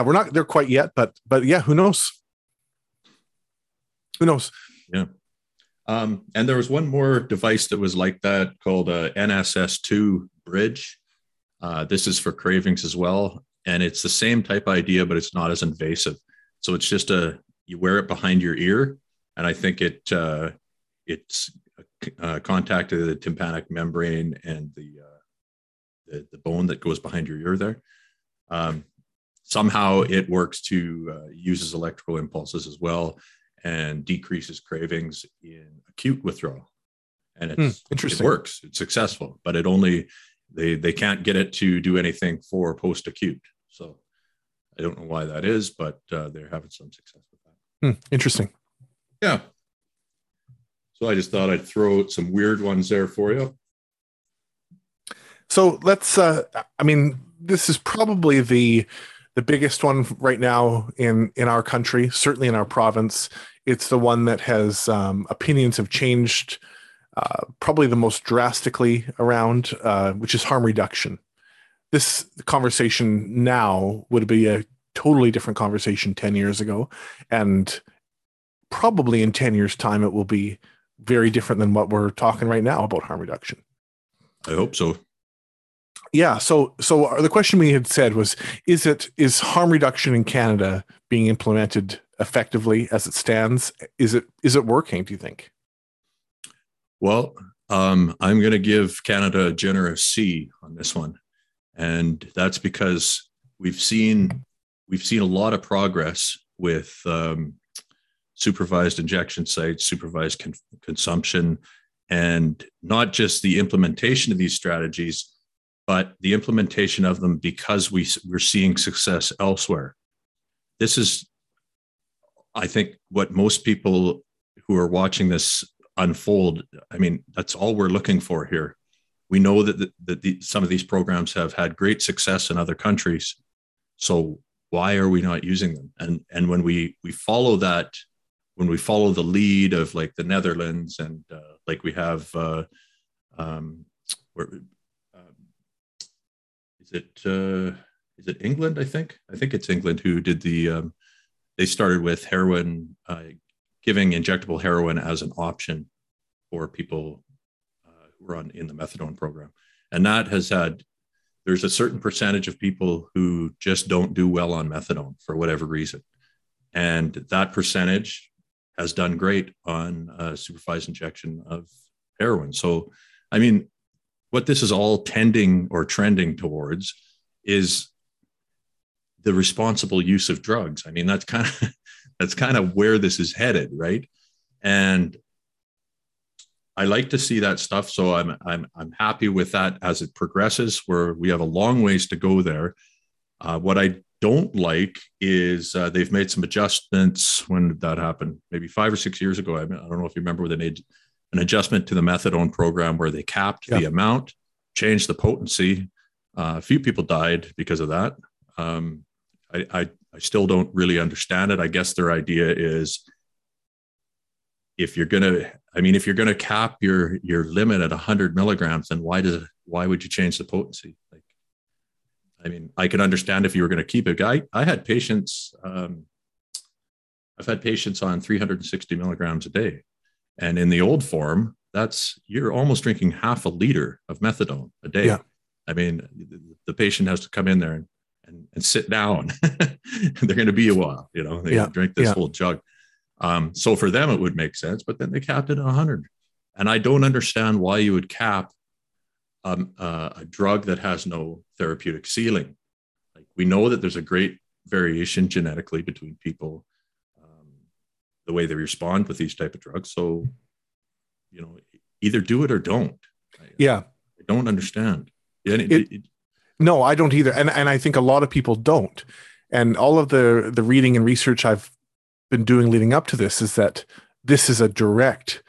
we're not there quite yet, but yeah, who knows? Who knows? Yeah. And there was one more device that was like that, called NSS2 bridge. This is for cravings as well. And it's the same type idea, but it's not as invasive. So it's just you wear it behind your ear, and I think it's contacted the tympanic membrane and the bone that goes behind your ear there. Somehow it works to uses electrical impulses as well, and decreases cravings in acute withdrawal. And it's interesting. It works. It's successful, but it only they can't get it to do anything for post acute. So I don't know why that is, but they're having some success with that. Interesting. Yeah. So I just thought I'd throw out some weird ones there for you. So let's, I mean, this is probably the biggest one right now in our country, certainly in our province. It's the one that has opinions have changed probably the most drastically around, which is harm reduction. This conversation now would be a totally different conversation 10 years ago. And probably in 10 years' time, it will be very different than what we're talking right now about harm reduction. I hope so. Yeah. So the question we had said was, is harm reduction in Canada being implemented effectively as it stands? Is it working, do you think? Well, I'm going to give Canada a generous C on this one. And that's because we've seen a lot of progress with supervised injection sites, supervised consumption, and not just the implementation of these strategies, but the implementation of them because we're seeing success elsewhere. This is, I think, what most people who are watching this unfold. I mean, that's all we're looking for here. We know that some of these programs have had great success in other countries. So why are we not using them? And when we follow that when we follow the lead of like the Netherlands and like we have, is it England? I think it's England who did the, they started with heroin, giving injectable heroin as an option for people who are in the methadone program. And that has had, there's a certain percentage of people who just don't do well on methadone for whatever reason. And that percentage has done great on supervised injection of heroin. So, I mean, what this is all tending or trending towards is the responsible use of drugs. I mean, that's kind of where this is headed, right? And I like to see that stuff, so I'm happy with that as it progresses. Where we have a long ways to go there. What I don't like is they've made some adjustments. When did that happen? Maybe 5 or 6 years ago. I don't know if you remember when they made an adjustment to the methadone program where they capped the amount, changed the potency. A few people died because of that. I still don't really understand it. I guess their idea is, if you're gonna cap your limit at 100 milligrams, then why would you change the potency? Like, I mean, I can understand if you were going to keep it. I had patients. I've had patients on 360 milligrams a day, and in the old form, you're almost drinking half a liter of methadone a day. Yeah. I mean, the patient has to come in there and sit down. They're going to be a while, you know. They drink this whole jug. So for them, it would make sense, but then they capped it at 100. And I don't understand why you would cap a drug that has no therapeutic ceiling. Like, we know that there's a great variation genetically between people, the way they respond with these type of drugs. So, you know, either do it or don't. I don't understand. No, I don't either. And I think a lot of people don't. And all of the reading and research I've been doing leading up to this is that there's a direct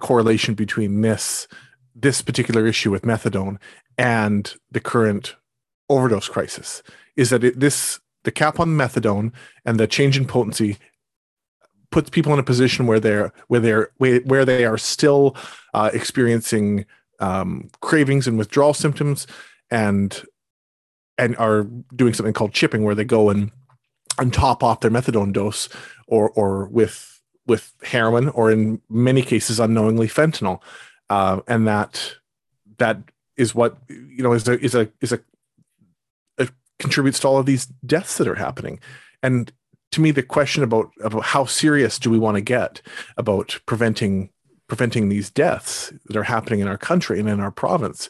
correlation between this particular issue with methadone and the current overdose crisis, is that the cap on methadone and the change in potency puts people in a position where they are still experiencing cravings and withdrawal symptoms, and are doing something called chipping, where they go and top off their methadone dose or with heroin, or in many cases unknowingly fentanyl. And that is what, you know, it contributes to all of these deaths that are happening. And to me, the question about how serious do we want to get about preventing these deaths that are happening in our country and in our province.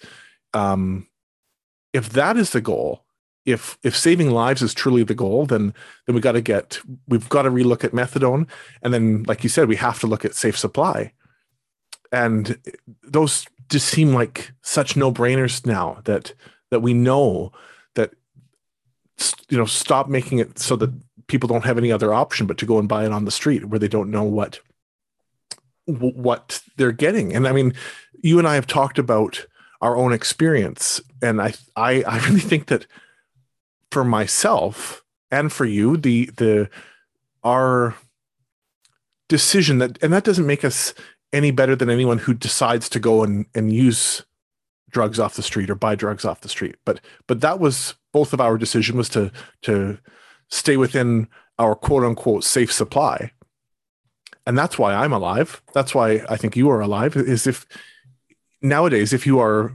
If that is the goal, If saving lives is truly the goal, then we've got to relook at methadone, and then, like you said, we have to look at safe supply, and those just seem like such no-brainers now that we know that, you know, stop making it so that people don't have any other option but to go and buy it on the street where they don't know what they're getting. And I mean, you and I have talked about our own experience, and I really think that, for myself and for you, our decision that doesn't make us any better than anyone who decides to go and use drugs off the street or buy drugs off the street. But that was both of our decision, was to stay within our quote unquote safe supply. And that's why I'm alive. That's why I think you are alive, is if nowadays, if you are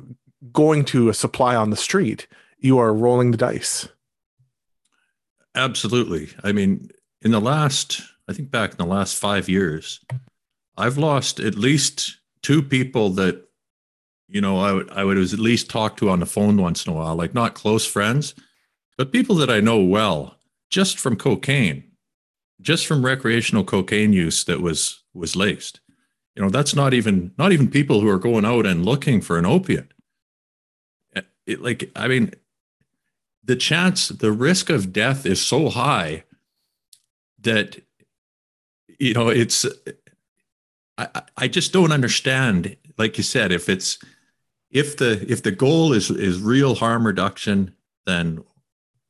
going to a supply on the street, you are rolling the dice. Absolutely. I mean, back in the last 5 years, I've lost at least two people that, you know, I would at least talk to on the phone once in a while, like not close friends, but people that I know well, just from cocaine, just from recreational cocaine use that was laced. You know, that's not even people who are going out and looking for an opiate. The chance, the risk of death is so high that, you know, it's, I just don't understand. Like you said, if the goal is real harm reduction, then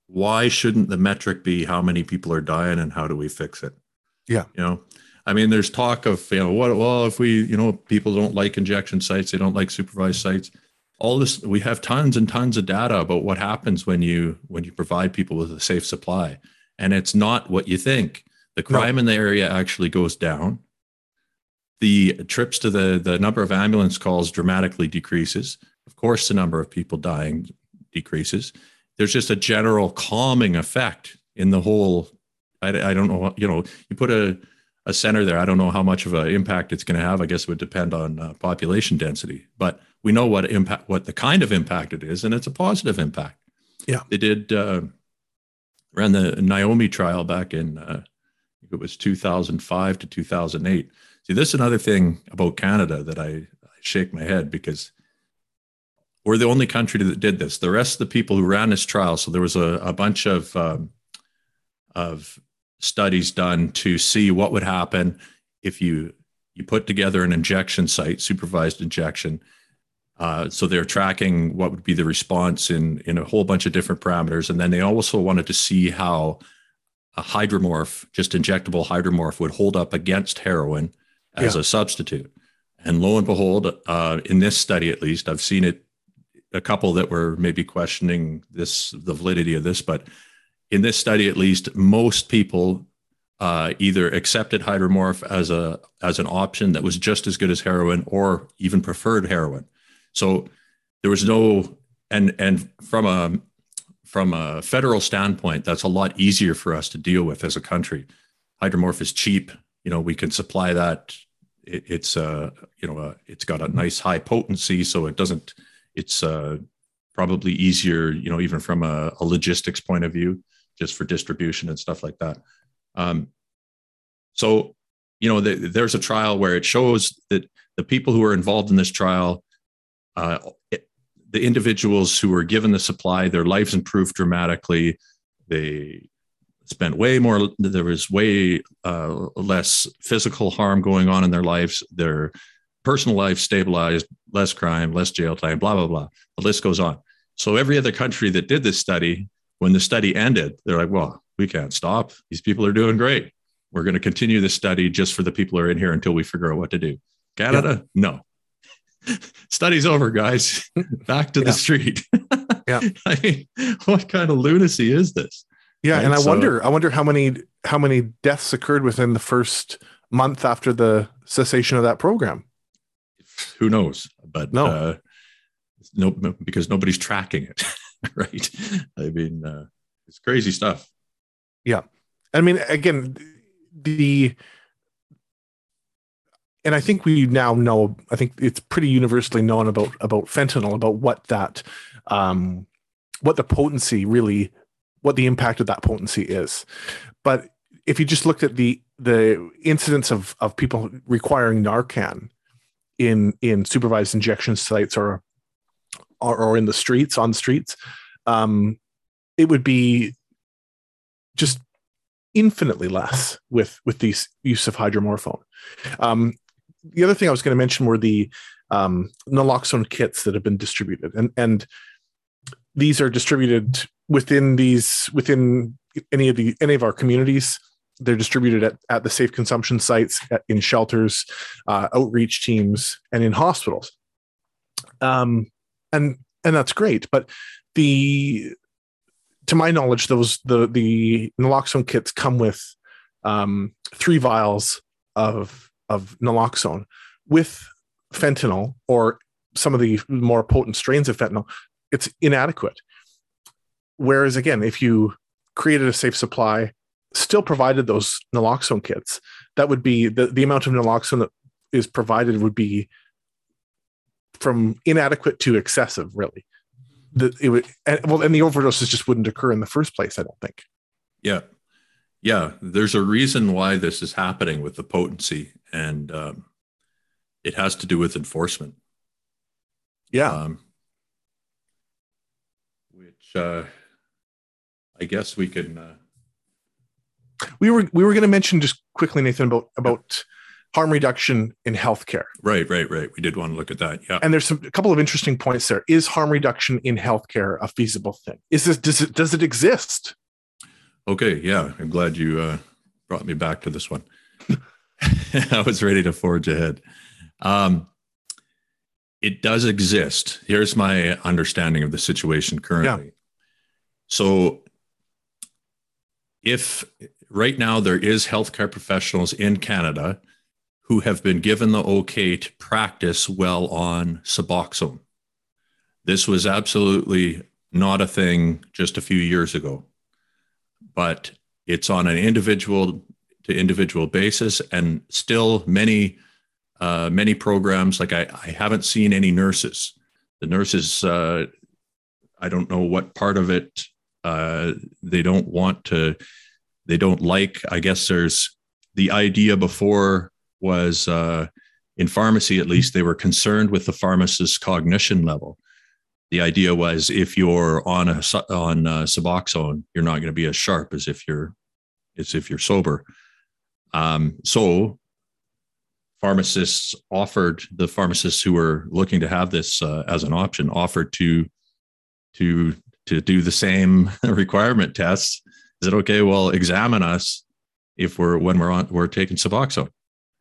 why shouldn't the metric be how many people are dying and how do we fix it? Yeah. You know, I mean, there's talk of, people don't like injection sites, they don't like supervised sites. All this, we have tons and tons of data about what happens when you provide people with a safe supply. And it's not what you think. The crime in the area actually goes down. The trips to the number of ambulance calls dramatically decreases. Of course, the number of people dying decreases. There's just a general calming effect in the whole. I don't know, you put a center there. I don't know how much of an impact it's going to have. I guess it would depend on population density, but we know what the kind of impact it is, and it's a positive impact. Yeah, they did ran the Naomi trial back in I think it was 2005 to 2008. See, this is another thing about Canada that I shake my head, because we're the only country that did this. The rest of the people who ran this trial, so there was a bunch of studies done to see what would happen if you put together an injection site, supervised injection. So they're tracking what would be the response in a whole bunch of different parameters. And then they also wanted to see how a hydromorph, just injectable hydromorph, would hold up against heroin as a substitute. And lo and behold, in this study, at least, I've seen it, a couple that were maybe questioning the validity of this, but in this study, at least, most people either accepted hydromorph as an option that was just as good as heroin, or even preferred heroin. So there was no, and from a federal standpoint, that's a lot easier for us to deal with as a country. Hydromorph is cheap. We can supply that. It's got a nice high potency, so it doesn't. It's probably easier, even from a logistics point of view, just for distribution and stuff like that. There's a trial where it shows that the people who are involved in this trial, the individuals who were given the supply, their lives improved dramatically. They spent way more. There was way less physical harm going on in their lives. Their personal life stabilized, less crime, less jail time, blah, blah, blah. The list goes on. So every other country that did this study, when the study ended, they're like, well, we can't stop. These people are doing great. We're going to continue this study just for the people who are in here until we figure out what to do. Canada, no. Study's over, guys. Back to the street. I mean, what kind of lunacy is this? Yeah, right? And I wonder how many deaths occurred within the first month after the cessation of that program. Who knows? But no, no, because nobody's tracking it, right? I mean, it's crazy stuff. Yeah, I mean, again, and I think we now know. I think it's pretty universally known about fentanyl, about what the potency really, what the impact of that potency is. But if you just looked at the incidence of people requiring Narcan in supervised injection sites or in the streets, on the streets, it would be just infinitely less with the use of hydromorphone. The other thing I was going to mention were the naloxone kits that have been distributed, and these are distributed within any of our communities. They're distributed at the safe consumption sites, in shelters, outreach teams, and in hospitals. And that's great. But to my knowledge, the naloxone kits come with 3 vials of naloxone with fentanyl, or some of the more potent strains of fentanyl. It's inadequate. Whereas, again, if you created a safe supply, still provided those naloxone kits, that would be the amount of naloxone that is provided would be from inadequate to excessive, really. And the overdoses just wouldn't occur in the first place, I don't think. Yeah. There's a reason why this is happening with the potency, and it has to do with enforcement. Yeah. Which I guess we can. We were going to mention just quickly, Nathan, about harm reduction in healthcare. Right. We did want to look at that. Yeah. And there's a couple of interesting points there. Is harm reduction in healthcare a feasible thing? Does it exist? Okay. Yeah. I'm glad you brought me back to this one. I was ready to forge ahead. It does exist. Here's my understanding of the situation currently. Yeah. So if right now there is healthcare professionals in Canada who have been given the okay to practice well on Suboxone. This was absolutely not a thing just a few years ago, but it's on an individual to individual basis. And still many programs, like I haven't seen any nurses. The nurses, I don't know what part of it they don't want to, they don't like. I guess there's the idea before was in pharmacy, at least, they were concerned with the pharmacist's cognition level. The idea was if you're on Suboxone, you're not going to be as sharp as if you're sober. So pharmacists offered, the pharmacists who were looking to have this as an option offered to do the same requirement tests. Is it okay? Well, examine us if we're taking Suboxone,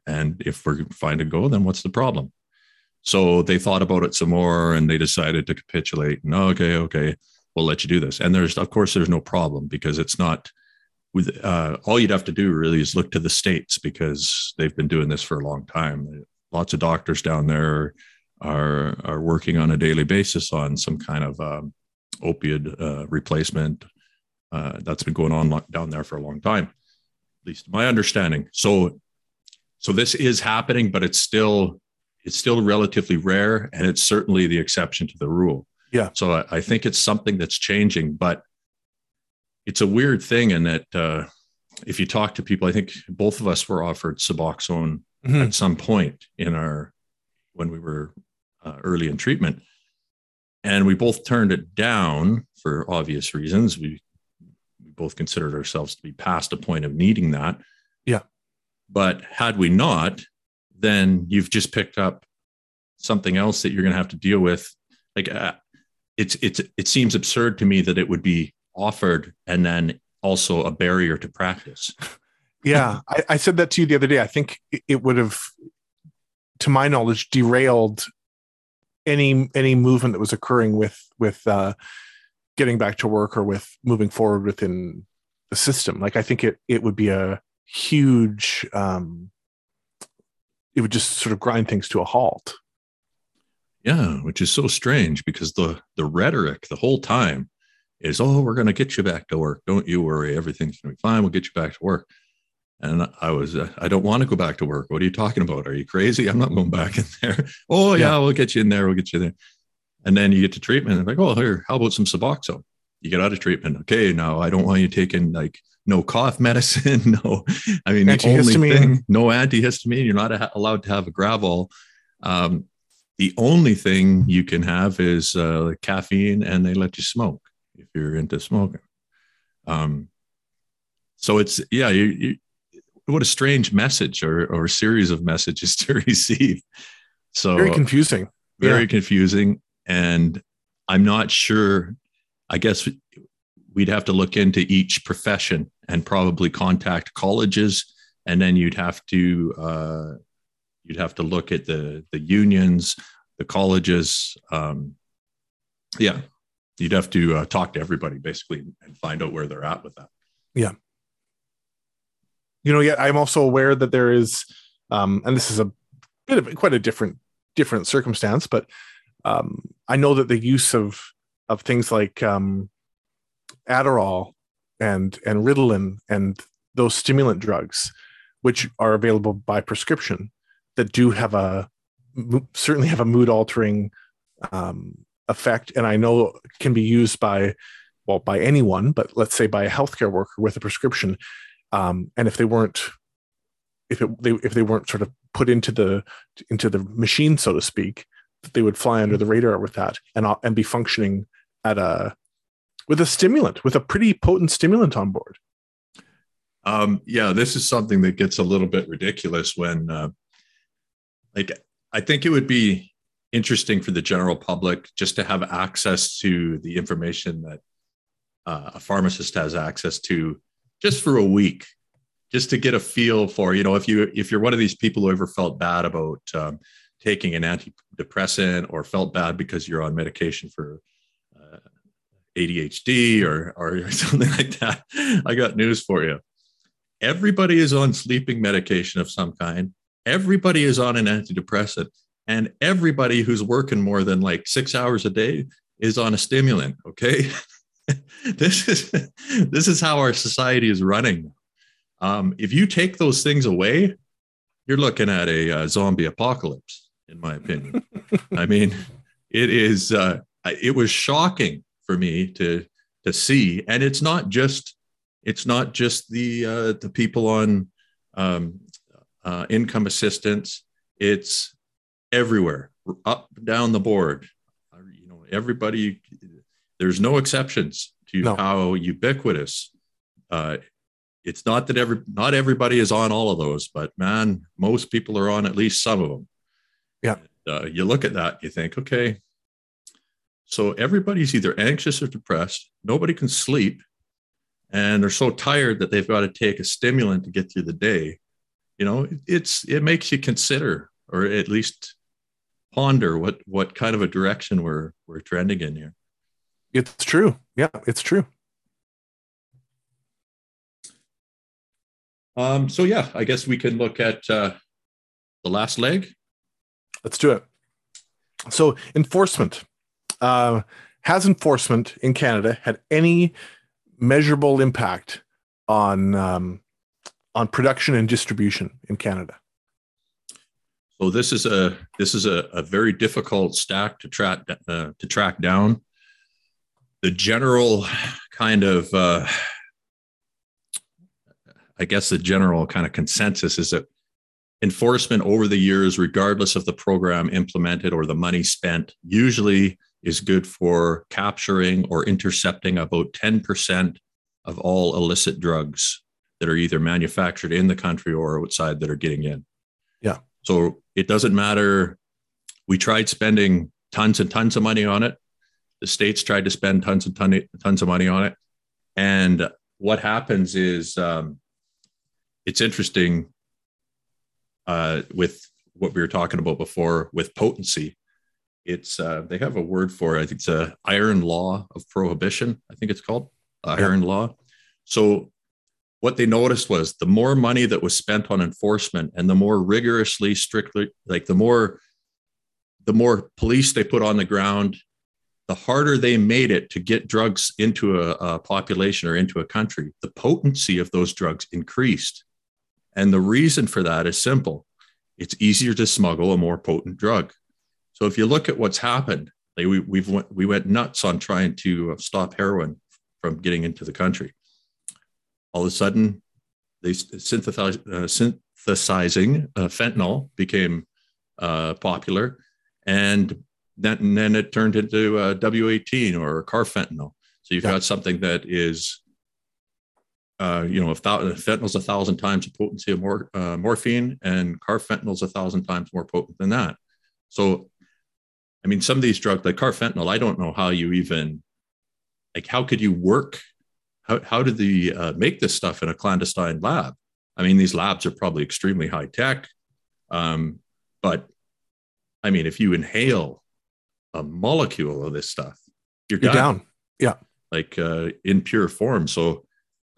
and if we're fine to go, then what's the problem? So they thought about it some more and they decided to capitulate. No, okay, we'll let you do this. And there's no problem, because it's not with all you'd have to do really is look to the States, because they've been doing this for a long time. Lots of doctors down there are working on a daily basis on some kind of opioid replacement that's been going on down there for a long time, at least my understanding. So this is happening, but it's still relatively rare, and it's certainly the exception to the rule. Yeah. So I think it's something that's changing, but it's a weird thing in that if you talk to people, I think both of us were offered Suboxone at some point when we were early in treatment, and we both turned it down for obvious reasons. We both considered ourselves to be past the point of needing that. Yeah. But had we not, then you've just picked up something else that you're going to have to deal with. Like it seems absurd to me that it would be offered and then also a barrier to practice. Yeah. I said that to you the other day. I think it would have, to my knowledge, derailed any movement that was occurring with getting back to work or with moving forward within the system. Like, I think it would be a huge, it would just sort of grind things to a halt. Yeah, which is so strange, because the rhetoric the whole time is, oh, we're going to get you back to work. Don't you worry. Everything's going to be fine. We'll get you back to work. And I don't want to go back to work. What are you talking about? Are you crazy? I'm not going back in there. Oh, yeah, we'll get you in there. We'll get you there. And then you get to treatment and like, oh, here, how about some Suboxone? You get out of treatment. Okay, now I don't want you taking like no cough medicine, no antihistamine. You're not allowed to have a Gravol. The only thing you can have is caffeine, and they let you smoke if you're into smoking. So it's, yeah, what a strange message or series of messages to receive. So very confusing, very confusing. And I'm not sure, I guess we'd have to look into each profession and probably contact colleges, and then you'd have to look at the unions, the colleges. You'd have to talk to everybody basically and find out where they're at with that. Yeah. I'm also aware that there is, and this is a bit of quite a different circumstance, but I know that the use of things like Adderall and Ritalin and those stimulant drugs, which are available by prescription, that do have certainly have a mood altering effect. And I know can be used by anyone, but let's say by a healthcare worker with a prescription. And if they weren't sort of put into the machine, so to speak, they would fly under the radar with that and be functioning with a pretty potent stimulant on board. This is something that gets a little bit ridiculous when, I think it would be interesting for the general public just to have access to the information that a pharmacist has access to just for a week. just to get a feel for, you know, if you're one of these people who ever felt bad about taking an antidepressant, or felt bad because you're on medication for ADHD or something like that, I got news for you. Everybody is on sleeping medication of some kind. Everybody is on an antidepressant, and everybody who's working more than like 6 hours a day is on a stimulant. Okay. This is how our society is running. If you take those things away, you're looking at a zombie apocalypse, in my opinion. I mean, it was shocking for me to see, and it's not just the people on income assistance. It's everywhere, up and down the board. You know, everybody. There's no exceptions to how ubiquitous. It's not that not everybody is on all of those, but man, most people are on at least some of them. Yeah. And, you look at that, you think, okay, so everybody's either anxious or depressed. Nobody can sleep, and they're so tired that they've got to take a stimulant to get through the day. You know, it makes you consider, or at least ponder, what kind of a direction we're trending in here. It's true. Yeah, it's true. So yeah, I guess we can look at the last leg. Let's do it. So enforcement. Has enforcement in Canada had any measurable impact on production and distribution in Canada? So this is a very difficult stack to track down. The general kind of, consensus is that enforcement over the years, regardless of the program implemented or the money spent, usually is good for capturing or intercepting about 10% of all illicit drugs that are either manufactured in the country or outside that are getting in. Yeah. So it doesn't matter. We tried spending tons and tons of money on it. The states tried to spend tons of money on it. And what happens is, it's interesting with what we were talking about before with potency. It's they have a word for it. I think it's an iron law of prohibition. I think it's called iron law. So what they noticed was the more money that was spent on enforcement, and the more rigorously, strictly, like the more police they put on the ground, the harder they made it to get drugs into a population or into a country, the potency of those drugs increased. And the reason for that is simple. It's easier to smuggle a more potent drug. So if you look at what's happened, like we went nuts on trying to stop heroin from getting into the country. All of a sudden, they synthesizing fentanyl became popular, and then it turned into W18 or carfentanil. So you've got something that is, fentanyl's 1,000 times the potency of morphine, and carfentanyl's 1,000 times more potent than that. So, I mean, some of these drugs, like carfentanil, I don't know how you even, like, how could you work? How did they make this stuff in a clandestine lab? I mean, these labs are probably extremely high tech, but I mean, if you inhale a molecule of this stuff, you're down. Yeah. Like in pure form. So,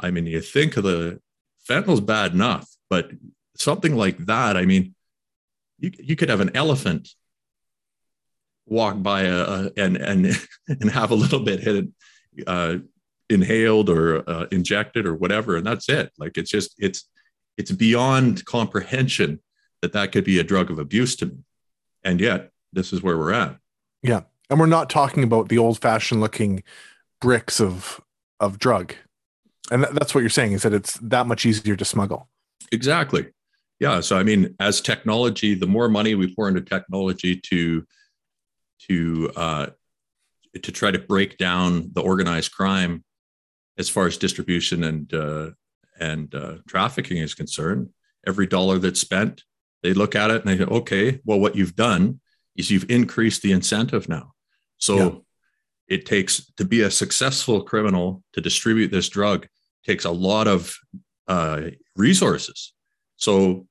I mean, you think of the fentanyl's bad enough, but something like that, I mean, you could have an elephant walk by and have a little bit hit, inhaled or injected or whatever. And that's it. Like, it's just, it's beyond comprehension that could be a drug of abuse to me. And yet this is where we're at. Yeah. And we're not talking about the old fashioned looking bricks of drug. And that's what you're saying, is that it's that much easier to smuggle. Exactly. Yeah. So, I mean, as technology, the more money we pour into technology to try to break down the organized crime, as far as distribution and trafficking is concerned, every dollar that's spent, they look at it and they go, okay, well, what you've done is you've increased the incentive now. So it takes, to be a successful criminal to distribute this drug, takes a lot of resources. So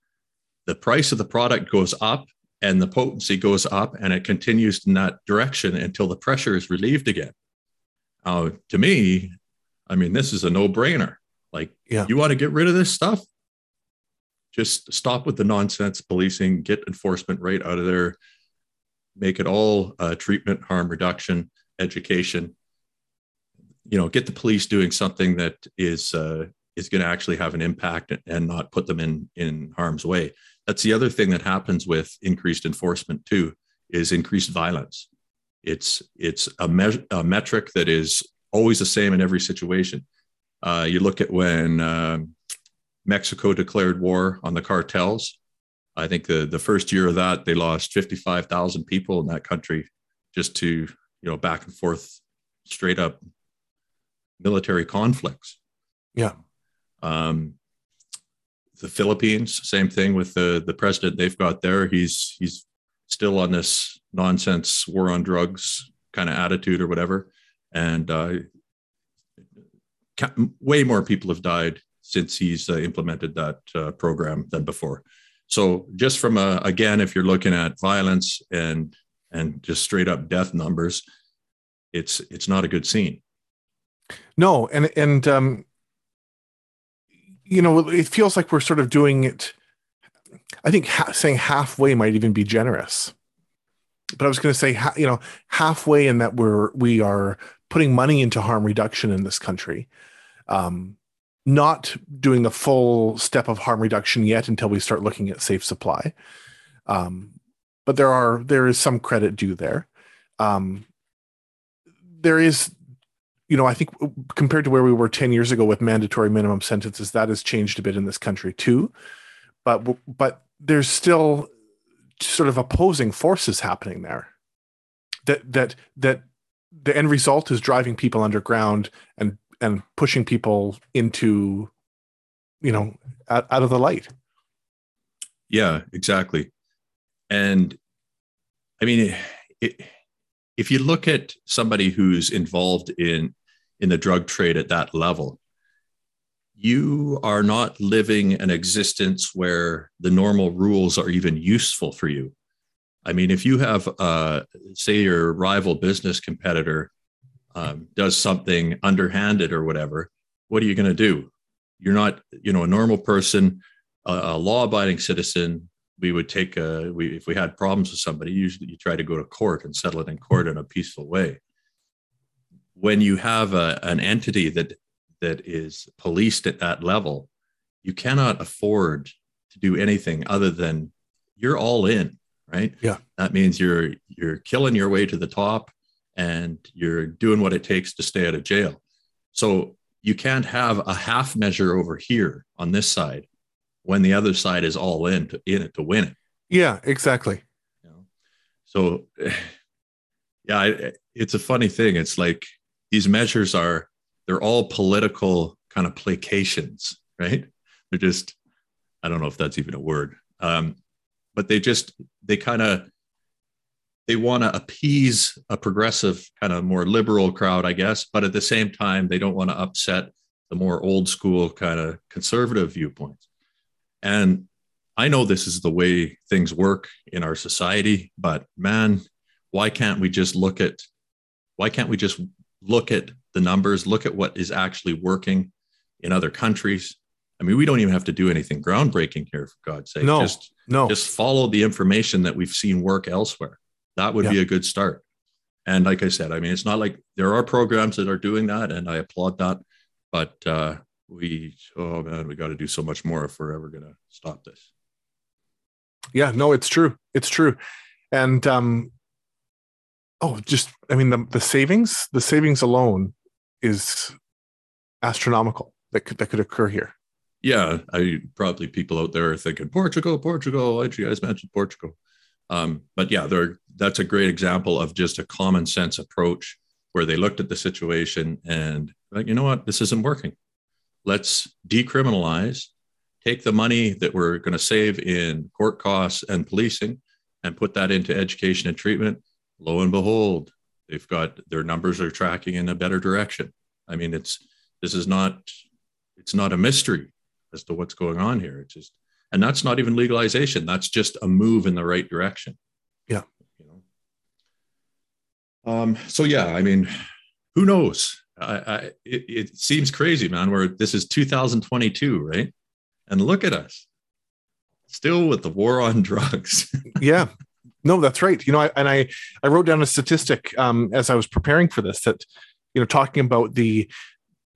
the price of the product goes up and the potency goes up, and it continues in that direction until the pressure is relieved again. To me, I mean, this is a no-brainer. Like, you want to get rid of this stuff? Just stop with the nonsense policing, get enforcement right out of there, make it all treatment, harm reduction, education. You know, get the police doing something that is going to actually have an impact and not put them in harm's way. That's the other thing that happens with increased enforcement too, is increased violence. It's a metric that is always the same in every situation. You look at when Mexico declared war on the cartels. I think the first year of that, they lost 55,000 people in that country just to, back and forth, straight up military conflicts. Yeah. The Philippines, same thing with the president they've got there. He's still on this nonsense war on drugs kind of attitude or whatever. And way more people have died since he's implemented that program than before. So just from, again, if you're looking at violence and just straight up death numbers, it's not a good scene. No. And it feels like we're sort of doing it. I think saying halfway might even be generous, but I was going to say, halfway in that we are putting money into harm reduction in this country, not doing the full step of harm reduction yet until we start looking at safe supply. But there is some credit due there. There is, I think compared to where we were 10 years ago with mandatory minimum sentences, that has changed a bit in this country too. But there's still sort of opposing forces happening there. That the end result is driving people underground and pushing people into, out of the light. Yeah, exactly. And I mean, if you look at somebody who's involved in the drug trade at that level, you are not living an existence where the normal rules are even useful for you. I mean, if you have, say, your rival business competitor does something underhanded or whatever, what are you going to do? You're not, a normal person, a law-abiding citizen. We would take if we had problems with somebody, usually you try to go to court and settle it in court in a peaceful way. When you have an entity that is policed at that level, you cannot afford to do anything other than you're all in. Right? Yeah. That means you're killing your way to the top and you're doing what it takes to stay out of jail. So you can't have a half measure over here on this side when the other side is all in it to win it. Yeah, exactly. So yeah, it's a funny thing. It's like these measures they're all political kind of placations, right? They're just, I don't know if that's even a word. But they want to appease a progressive kind of more liberal crowd, I guess. But at the same time, they don't want to upset the more old school kind of conservative viewpoints. And I know this is the way things work in our society, but man, why can't we just look at the numbers, look at what is actually working in other countries? I mean, we don't even have to do anything groundbreaking here, for God's sake. No, just follow the information that we've seen work elsewhere. That would be a good start. And like I said, I mean, it's not like there are programs that are doing that, and I applaud that. But we got to do so much more if we're ever going to stop this. Yeah, no, it's true. It's true. And the savings alone is astronomical that could occur here. Yeah, probably people out there are thinking Portugal. I just mentioned Portugal, but yeah, that's a great example of just a common sense approach where they looked at the situation and like, you know what, this isn't working. Let's decriminalize, take the money that we're going to save in court costs and policing, and put that into education and treatment. Lo and behold, they've got their numbers are tracking in a better direction. I mean, it's not a mystery. as to what's going on here. It's just, and that's not even legalization. That's just a move in the right direction. Yeah. You know? So yeah, I mean, who knows? It seems crazy, man, where this is 2022, right? And look at us, still with the war on drugs. Yeah, no, that's right. You know, I wrote down a statistic as I was preparing for this that, you know, talking about the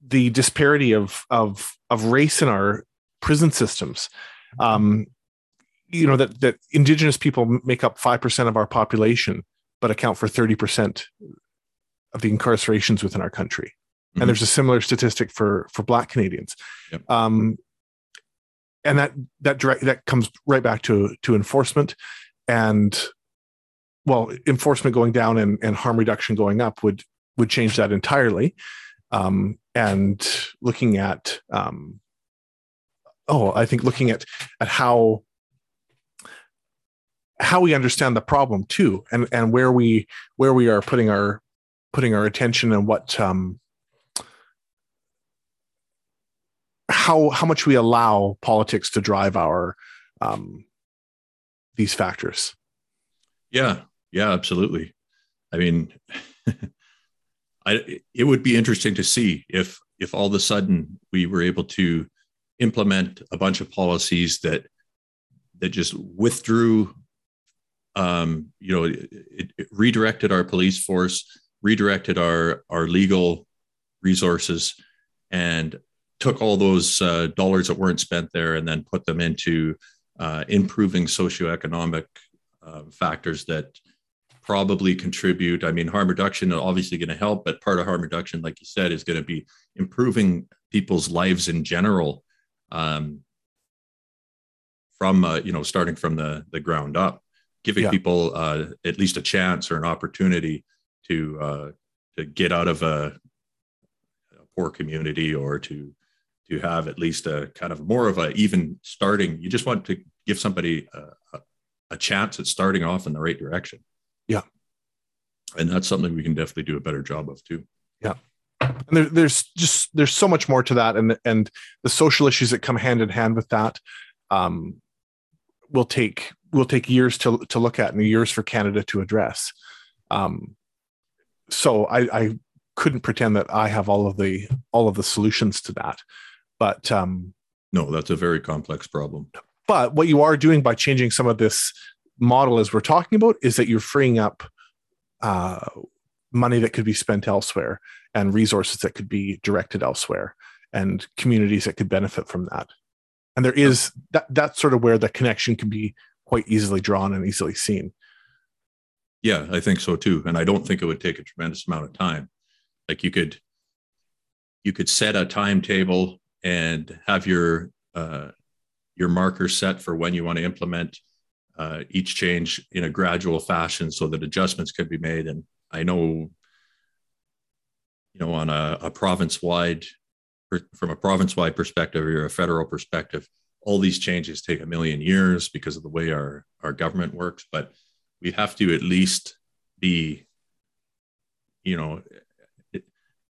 disparity of race in our prison systems. You know, that Indigenous people make up 5% of our population, but account for 30% of the incarcerations within our country. Mm-hmm. And there's a similar statistic for Black Canadians. Yep. And that comes right back to enforcement, and well, enforcement going down and harm reduction going up would change that entirely. And looking at, I think looking at how we understand the problem too, and where we are putting our attention, and what how much we allow politics to drive our these factors. Yeah, absolutely. I mean, it would be interesting to see if all of a sudden we were able to implement a bunch of policies that just withdrew, you know, it redirected our police force, redirected our legal resources, and took all those dollars that weren't spent there and then put them into improving socioeconomic factors that probably contribute. I mean, harm reduction is obviously going to help, but part of harm reduction, like you said, is going to be improving people's lives in general, from, you know, starting from the ground up, giving people at least a chance or an opportunity to get out of a poor community, or to have at least a kind of more of a even starting. You just want to give somebody a chance at starting off in the right direction. Yeah. And that's something we can definitely do a better job of too. Yeah. And there's so much more to that. And the social issues that come hand in hand with that will take years to look at, and years for Canada to address. So I couldn't pretend that I have all of the solutions to that, but no, that's a very complex problem. But what you are doing by changing some of this model, as we're talking about, is that you're freeing up money that could be spent elsewhere, and resources that could be directed elsewhere, and communities that could benefit from that. And there is that's sort of where the connection can be quite easily drawn and easily seen. Yeah, I think so too. And I don't think it would take a tremendous amount of time. Like you could set a timetable and have your marker set for when you want to implement each change in a gradual fashion, so that adjustments could be made. And I know, you know, on a province-wide, from a province-wide perspective or a federal perspective, all these changes take a million years because of the way our government works. But we have to at least be, you know,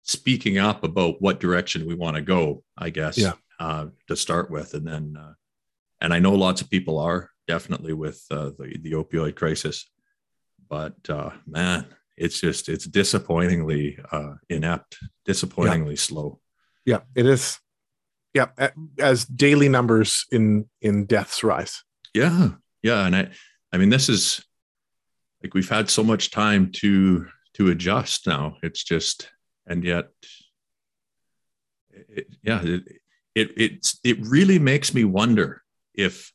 speaking up about what direction we want to go, I guess, to start with. And then, and I know lots of people are, definitely with the opioid crisis, but man, it's disappointingly inept, disappointingly slow. Yeah, it is. Yeah, as daily numbers in deaths rise. Yeah, and I mean, this is like, we've had so much time to adjust now. It's just, and yet, it really makes me wonder if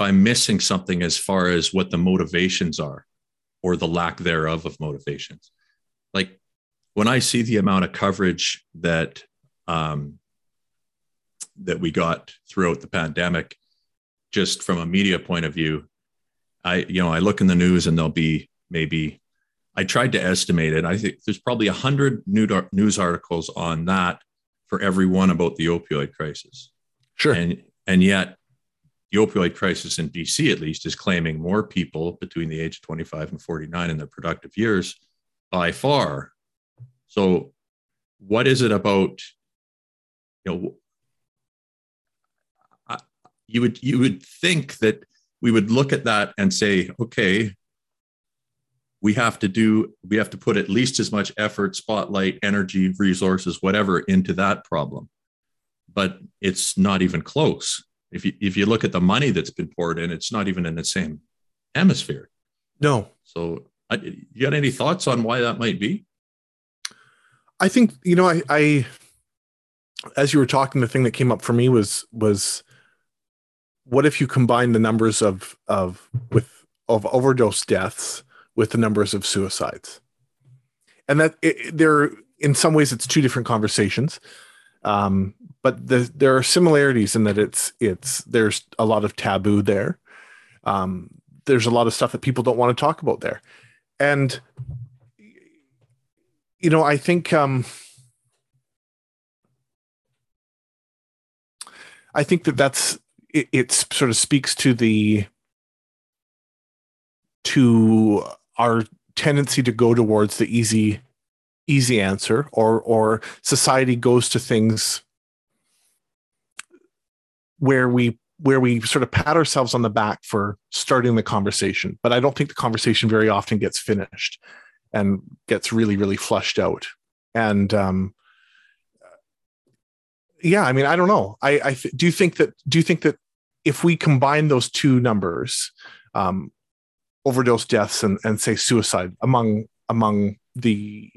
I'm missing something as far as what the motivations are, or the lack thereof of motivations. Like when I see the amount of coverage that we got throughout the pandemic, just from a media point of view, I look in the news and there'll be maybe, I tried to estimate it, I think there's probably 100 news articles on that for everyone about the opioid crisis. Sure. And yet, the opioid crisis in BC, at least, is claiming more people between the age of 25 and 49 in their productive years by far. So what is it about, you know, you would think that we would look at that and say, okay, we have to put at least as much effort, spotlight, energy, resources, whatever, into that problem. But it's not even close. If you look at the money that's been poured in, it's not even in the same hemisphere. No. So you got any thoughts on why that might be? I think, I as you were talking, the thing that came up for me was what if you combine the numbers of overdose deaths with the numbers of suicides? And that there, in some ways, it's two different conversations. But there are similarities in that there's a lot of taboo there. There's a lot of stuff that people don't want to talk about there. And, I think, I think that it sort of speaks to our tendency to go towards the easy answer, or society goes to things where we sort of pat ourselves on the back for starting the conversation. But I don't think the conversation very often gets finished and gets really, really flushed out. And I don't know. Do you think that if we combine those two numbers, overdose deaths and say suicide among the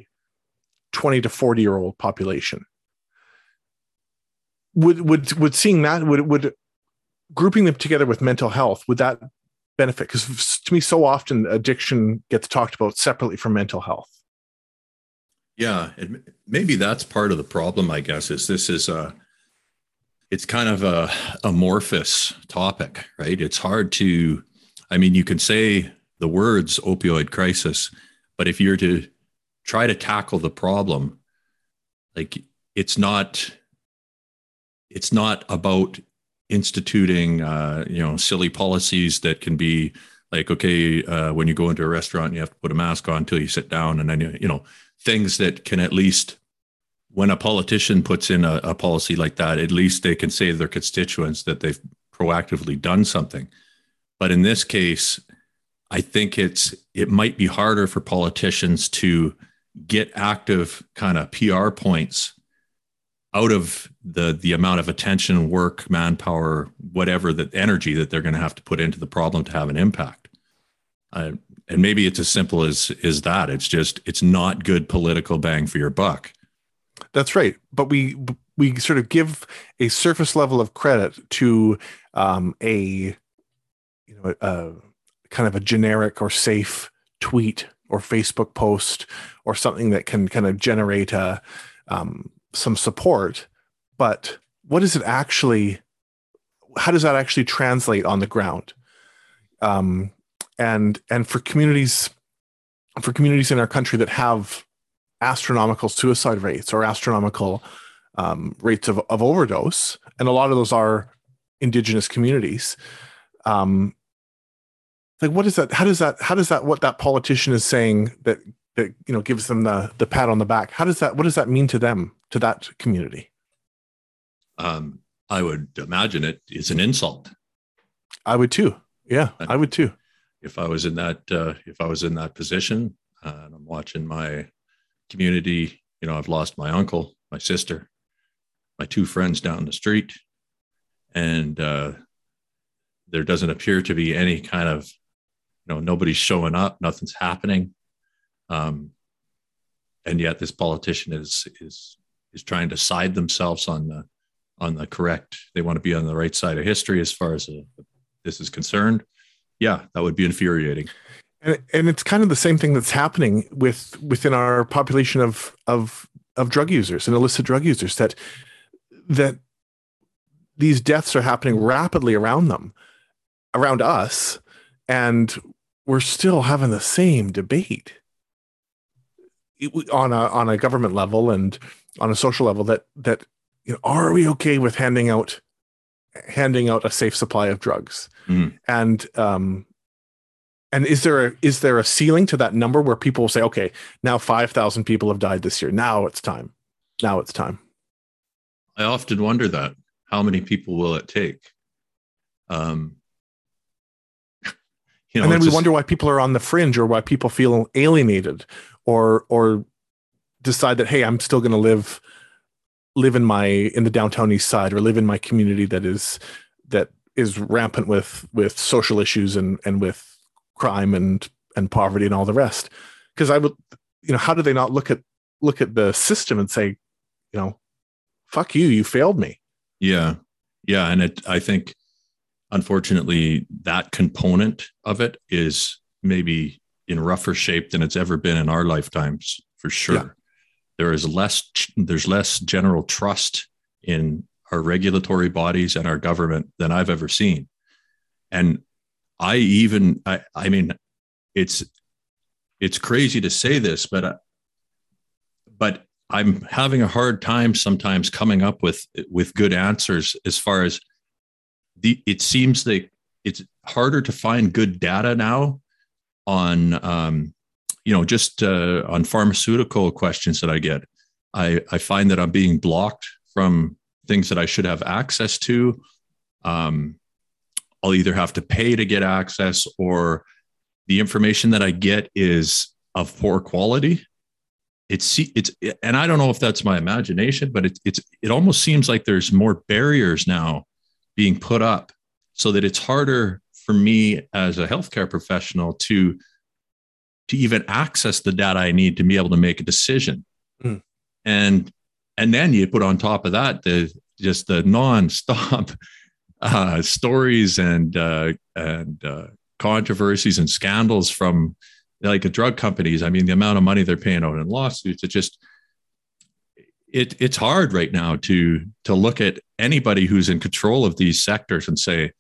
20 to 40-year-old population, would seeing that, would grouping them together with mental health, would that benefit? Because to me, so often addiction gets talked about separately from mental health. Yeah, maybe that's part of the problem, I guess, is this is it's kind of a amorphous topic, right? It's hard to, you can say the words opioid crisis, but if you're to try to tackle the problem, like it's not about instituting silly policies that can be like, okay, when you go into a restaurant you have to put a mask on until you sit down, and then things that can, at least when a politician puts in a policy like that, at least they can say to their constituents that they've proactively done something. But in this case, I think it might be harder for politicians to get active kind of PR points out of the amount of attention, work, manpower, whatever, that energy that they're going to have to put into the problem to have an impact. And maybe it's as simple as that. It's just, it's not good political bang for your buck. That's right. But we sort of give a surface level of credit to a kind of a generic or safe tweet or Facebook post or something that can kind of generate some support. But what is it actually? How does that actually translate on the ground? And for communities in our country that have astronomical suicide rates or astronomical rates of overdose, and a lot of those are Indigenous communities. Like, what is that? How does that, what that politician is saying that gives them the pat on the back, what does that mean to them, to that community? I would imagine it is an insult. I would too. Yeah, I would too. If I was in that, position, and I'm watching my community, I've lost my uncle, my sister, my two friends down the street, and, there doesn't appear to be any kind of, nobody's showing up, nothing's happening. And yet this politician is trying to side themselves on the correct, they want to be on the right side of history as far as this is concerned. Yeah, that would be infuriating. And it's kind of the same thing that's happening within our population of drug users and illicit drug users, that these deaths are happening rapidly around them, around us, and we're still having the same debate on a government level and on a social level that are we okay with handing out a safe supply of drugs? Mm. And is there a ceiling to that number where people will say, okay, now 5,000 people have died this year. Now it's time. I often wonder that. How many people will it take? You know, and then we wonder why people are on the fringe, or why people feel alienated, or decide that, hey, I'm still going to live in the downtown east side, or live in my community that is rampant with social issues and with crime and poverty and all the rest. Because I would, you know, how do they not look at the system and say, you know, fuck you, you failed me. Yeah. Yeah. And I think, unfortunately, that component of it is maybe in rougher shape than it's ever been in our lifetimes, for sure. Yeah. There's less general trust in our regulatory bodies and our government than I've ever seen. And I mean, it's crazy to say this, but I'm having a hard time sometimes coming up with good answers as far as it seems that it's harder to find good data now on, on pharmaceutical questions that I get. I find that I'm being blocked from things that I should have access to. I'll either have to pay to get access, or the information that I get is of poor quality. It's and I don't know if that's my imagination, but it almost seems like there's more barriers now being put up so that it's harder for me as a healthcare professional to even access the data I need to be able to make a decision. Mm. And then you put on top of that the nonstop stories and controversies and scandals from like the drug companies. I mean, the amount of money they're paying out in lawsuits, it's hard right now to look at anybody who's in control of these sectors and say,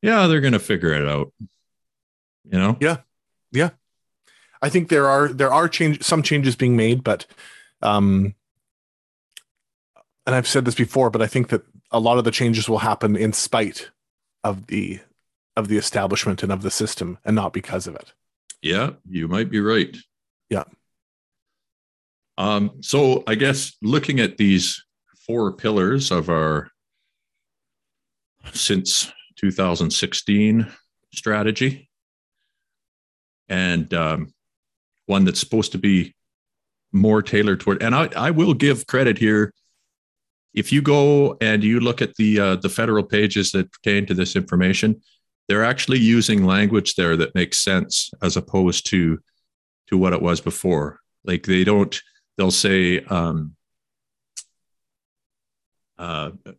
yeah, they're going to figure it out. You know? Yeah. Yeah. I think there are some changes being made, but, and I've said this before, but I think that a lot of the changes will happen in spite of the establishment and of the system, and not because of it. Yeah, you might be right. Yeah. So I guess looking at these four pillars of our since 2016 strategy, and one that's supposed to be more tailored toward, and I will give credit here. If you go and you look at the federal pages that pertain to this information, they're actually using language there that makes sense, as opposed to what it was before. Like they'll say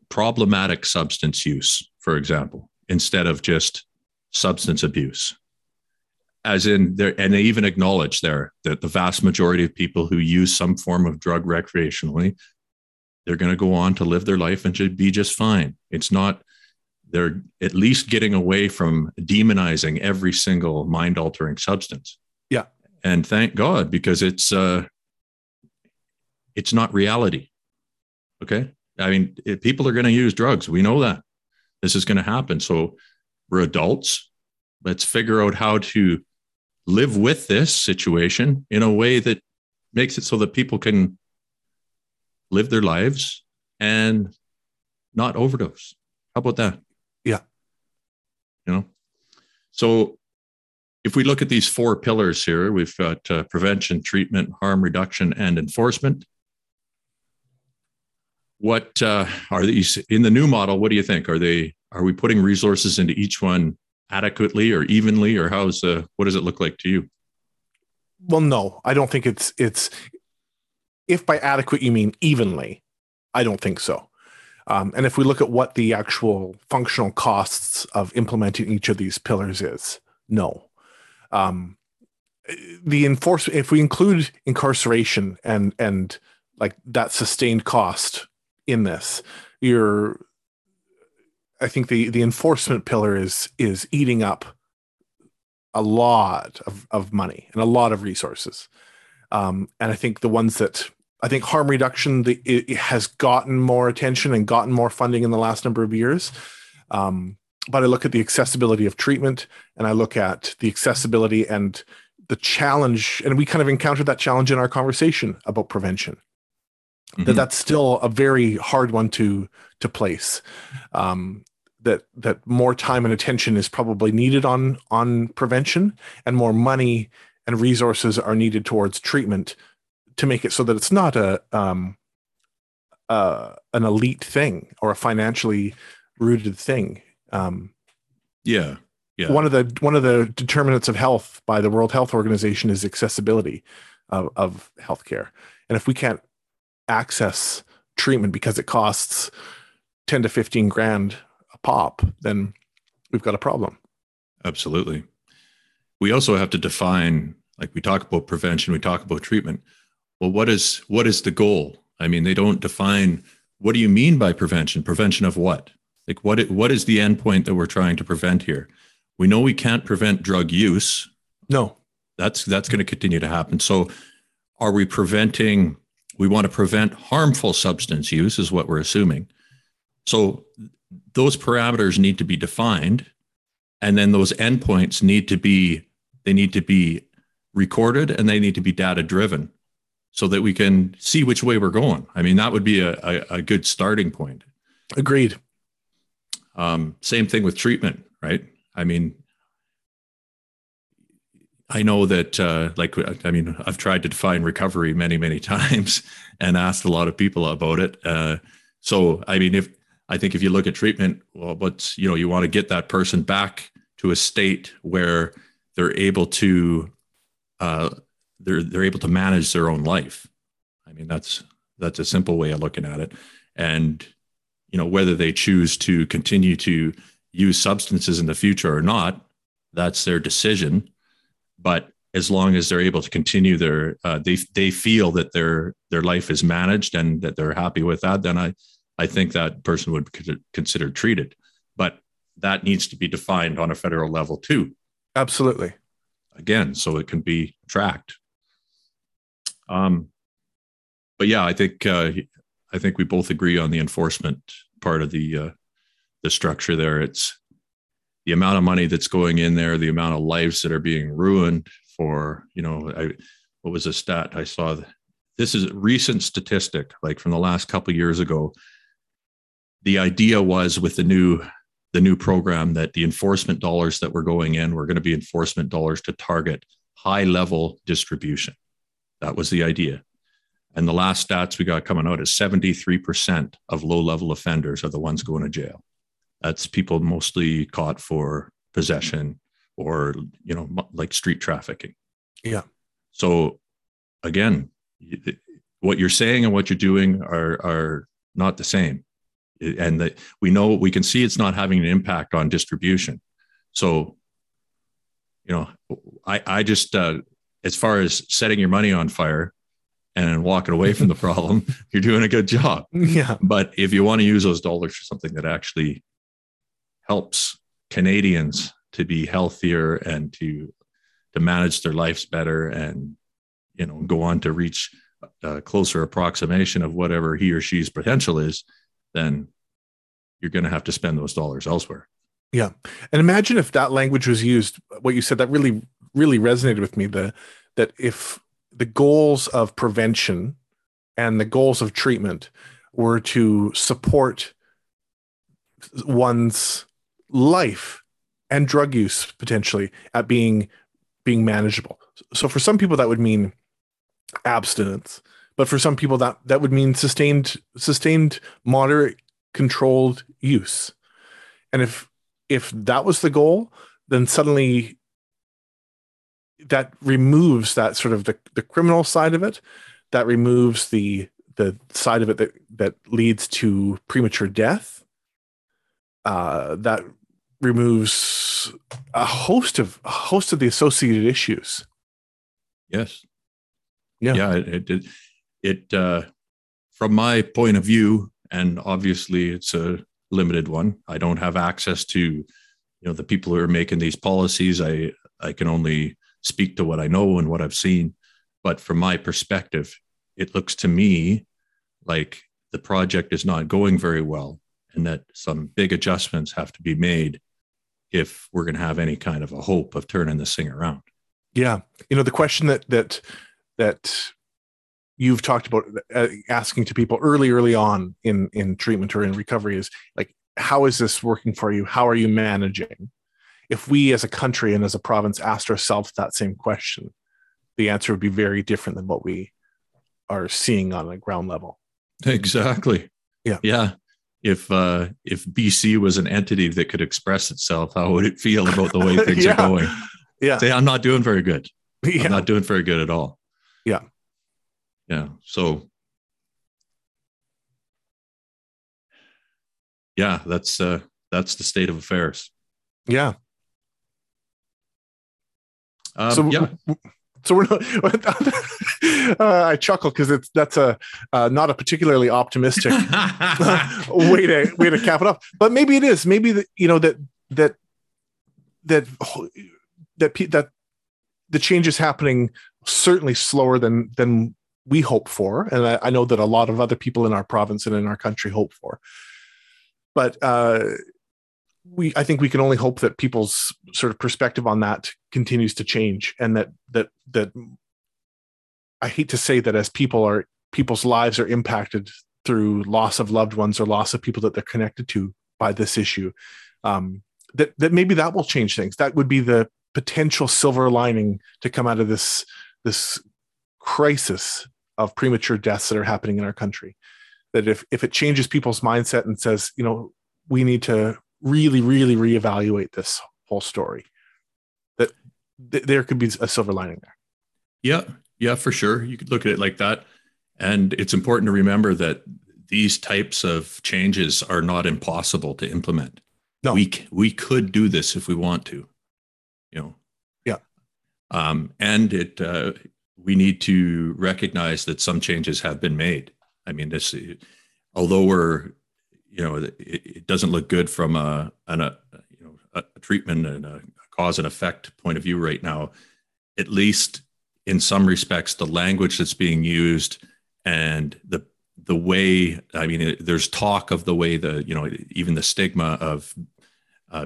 problematic substance use, for example, instead of just substance abuse. As in there, and they even acknowledge there that the vast majority of people who use some form of drug recreationally, they're going to go on to live their life and should be just fine. It's not. They're at least getting away from demonizing every single mind-altering substance. Yeah. And thank God, because it's not reality. Okay. I mean, people are going to use drugs. We know that this is going to happen. So we're adults. Let's figure out how to live with this situation in a way that makes it so that people can live their lives and not overdose. How about that? Yeah. You know, so if we look at these four pillars here, we've got prevention, treatment, harm reduction, and enforcement. What are these in the new model? What do you think? Are we putting resources into each one adequately or evenly, or what does it look like to you? Well, no, I don't think it's if by adequate you mean evenly, I don't think so. And if we look at what the actual functional costs of implementing each of these pillars is, no. The enforcement, if we include incarceration and like that sustained cost in this, I think the enforcement pillar is eating up a lot of money and a lot of resources. And I think I think harm reduction, it has gotten more attention and gotten more funding in the last number of years. But I look at the accessibility of treatment, and I look at the accessibility and the challenge. And we kind of encountered that challenge in our conversation about prevention. Mm-hmm. That's still a very hard one to place. that more time and attention is probably needed on prevention, and more money and resources are needed towards treatment to make it so that it's not an elite thing or a financially rooted thing. Yeah. One of the determinants of health by the World Health Organization is accessibility of healthcare. And if we can't access treatment because it costs 10 to 15 grand a pop, then we've got a problem. Absolutely. We also have to define, like, we talk about prevention, we talk about treatment. Well, what is the goal? I mean, they don't define, what do you mean by prevention? Prevention of what? Like, what is the endpoint that we're trying to prevent here? We know we can't prevent drug use. No, that's going to continue to happen. So are we preventing, we want to prevent harmful substance use is what we're assuming. So those parameters need to be defined, and then those endpoints need to be recorded, and they need to be data driven so that we can see which way we're going. I mean, that would be a good starting point. Agreed. Same thing with treatment, right? I mean, I know that, I've tried to define recovery many, many times and asked a lot of people about it. So if you look at treatment, well, but you want to get that person back to a state where they're able to, they're able to manage their own life. I mean, that's a simple way of looking at it. And, whether they choose to continue to use substances in the future or not, that's their decision. But as long as they're able to continue their, they feel that their life is managed and that they're happy with that, then I think that person would be considered treated. But that needs to be defined on a federal level too. Absolutely. Again, so it can be tracked. But yeah, I think we both agree on the enforcement part of the structure there. It's the amount of money that's going in there, the amount of lives that are being ruined for, what was the stat I saw? This is a recent statistic, like from the last couple of years ago. The idea was with the new program that the enforcement dollars that were going in were going to be enforcement dollars to target high level distribution. That was the idea. And the last stats we got coming out is 73% of low level offenders are the ones going to jail. That's people mostly caught for possession or, like street trafficking. Yeah. So again, what you're saying and what you're doing are not the same. And that we can see it's not having an impact on distribution. So, I just, as far as setting your money on fire and walking away from the problem, you're doing a good job. Yeah. But if you want to use those dollars for something that actually helps Canadians to be healthier and to manage their lives better and, go on to reach a closer approximation of whatever he or she's potential is, then you're going to have to spend those dollars elsewhere. Yeah. And imagine if that language was used, what you said, that really, really resonated with me, that if the goals of prevention and the goals of treatment were to support one's life and drug use potentially at being manageable. So for some people that would mean abstinence, but for some people that would mean sustained, moderate, controlled use. And if that was the goal, then suddenly that removes that sort of the criminal side of it, that removes the side of it that leads to premature death. That removes a host of the associated issues. Yes. Yeah. It from my point of view, and obviously it's a limited one. I don't have access to, the people who are making these policies. I can only speak to what I know and what I've seen. But from my perspective, it looks to me like the project is not going very well, and that some big adjustments have to be made if we're going to have any kind of a hope of turning this thing around. Yeah. The question that you've talked about asking to people early on in treatment or in recovery is like, how is this working for you? How are you managing? If we as a country and as a province asked ourselves that same question, the answer would be very different than what we are seeing on a ground level. Exactly. Yeah. Yeah. If BC was an entity that could express itself, how would it feel about the way things yeah. are going? Yeah. Say, I'm not doing very good. Yeah. I'm not doing very good at all. Yeah. Yeah. So yeah, that's the state of affairs. Yeah. So we're not, I chuckle because that's not a particularly optimistic way to cap it off. But maybe it is. Maybe that the change is happening certainly slower than we hope for, and I know that a lot of other people in our province and in our country hope for. But I think we can only hope that people's sort of perspective on that continues to change, and that I hate to say that as people's lives are impacted through loss of loved ones or loss of people that they're connected to by this issue, that maybe that will change things. That would be the potential silver lining to come out of this crisis of premature deaths that are happening in our country. That if it changes people's mindset and says, we need to really, really reevaluate this whole story, that there could be a silver lining there. Yeah. Yeah, for sure. You could look at it like that. And it's important to remember that these types of changes are not impossible to implement. No, we could do this if we want to, Yeah. And we need to recognize that some changes have been made. I mean, this, although we're, it doesn't look good from a treatment and a cause and effect point of view right now, at least in some respects, the language that's being used and the way, there's talk of the way even the stigma of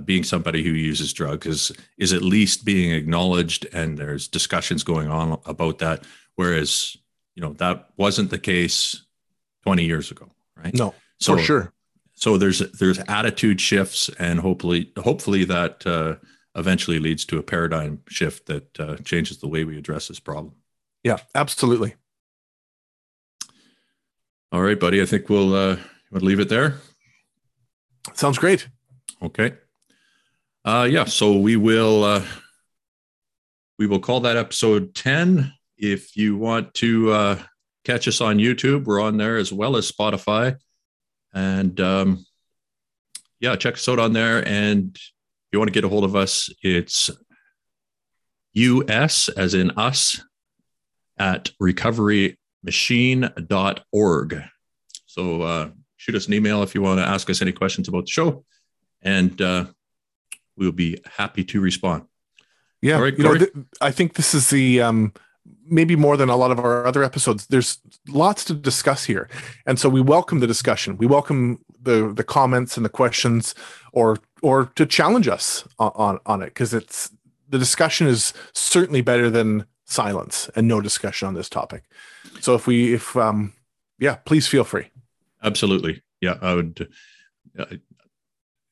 being somebody who uses drugs is at least being acknowledged, and there's discussions going on about that. Whereas, that wasn't the case 20 years ago, right? No, so, for sure. So there's attitude shifts, and hopefully that eventually leads to a paradigm shift that changes the way we address this problem. Yeah, absolutely. All right, buddy. I think we'll leave it there. Sounds great. Okay. Yeah. So we will call that episode 10. If you want to catch us on YouTube, we're on there as well as Spotify. And check us out on there. And if you want to get a hold of us, it's US as in us at recoverymachine.org. So shoot us an email if you want to ask us any questions about the show, and we'll be happy to respond. Yeah. All right, Corey? I think this is the maybe more than a lot of our other episodes, there's lots to discuss here. And so we welcome the discussion. We welcome the comments and the questions or to challenge us on it, because the discussion is certainly better than silence and no discussion on this topic. So please feel free. Absolutely. Yeah. I would,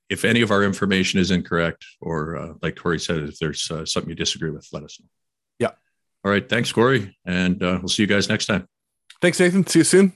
if any of our information is incorrect or like Corey said, if there's something you disagree with, let us know. Yeah. All right. Thanks, Corey. And we'll see you guys next time. Thanks, Nathan. See you soon.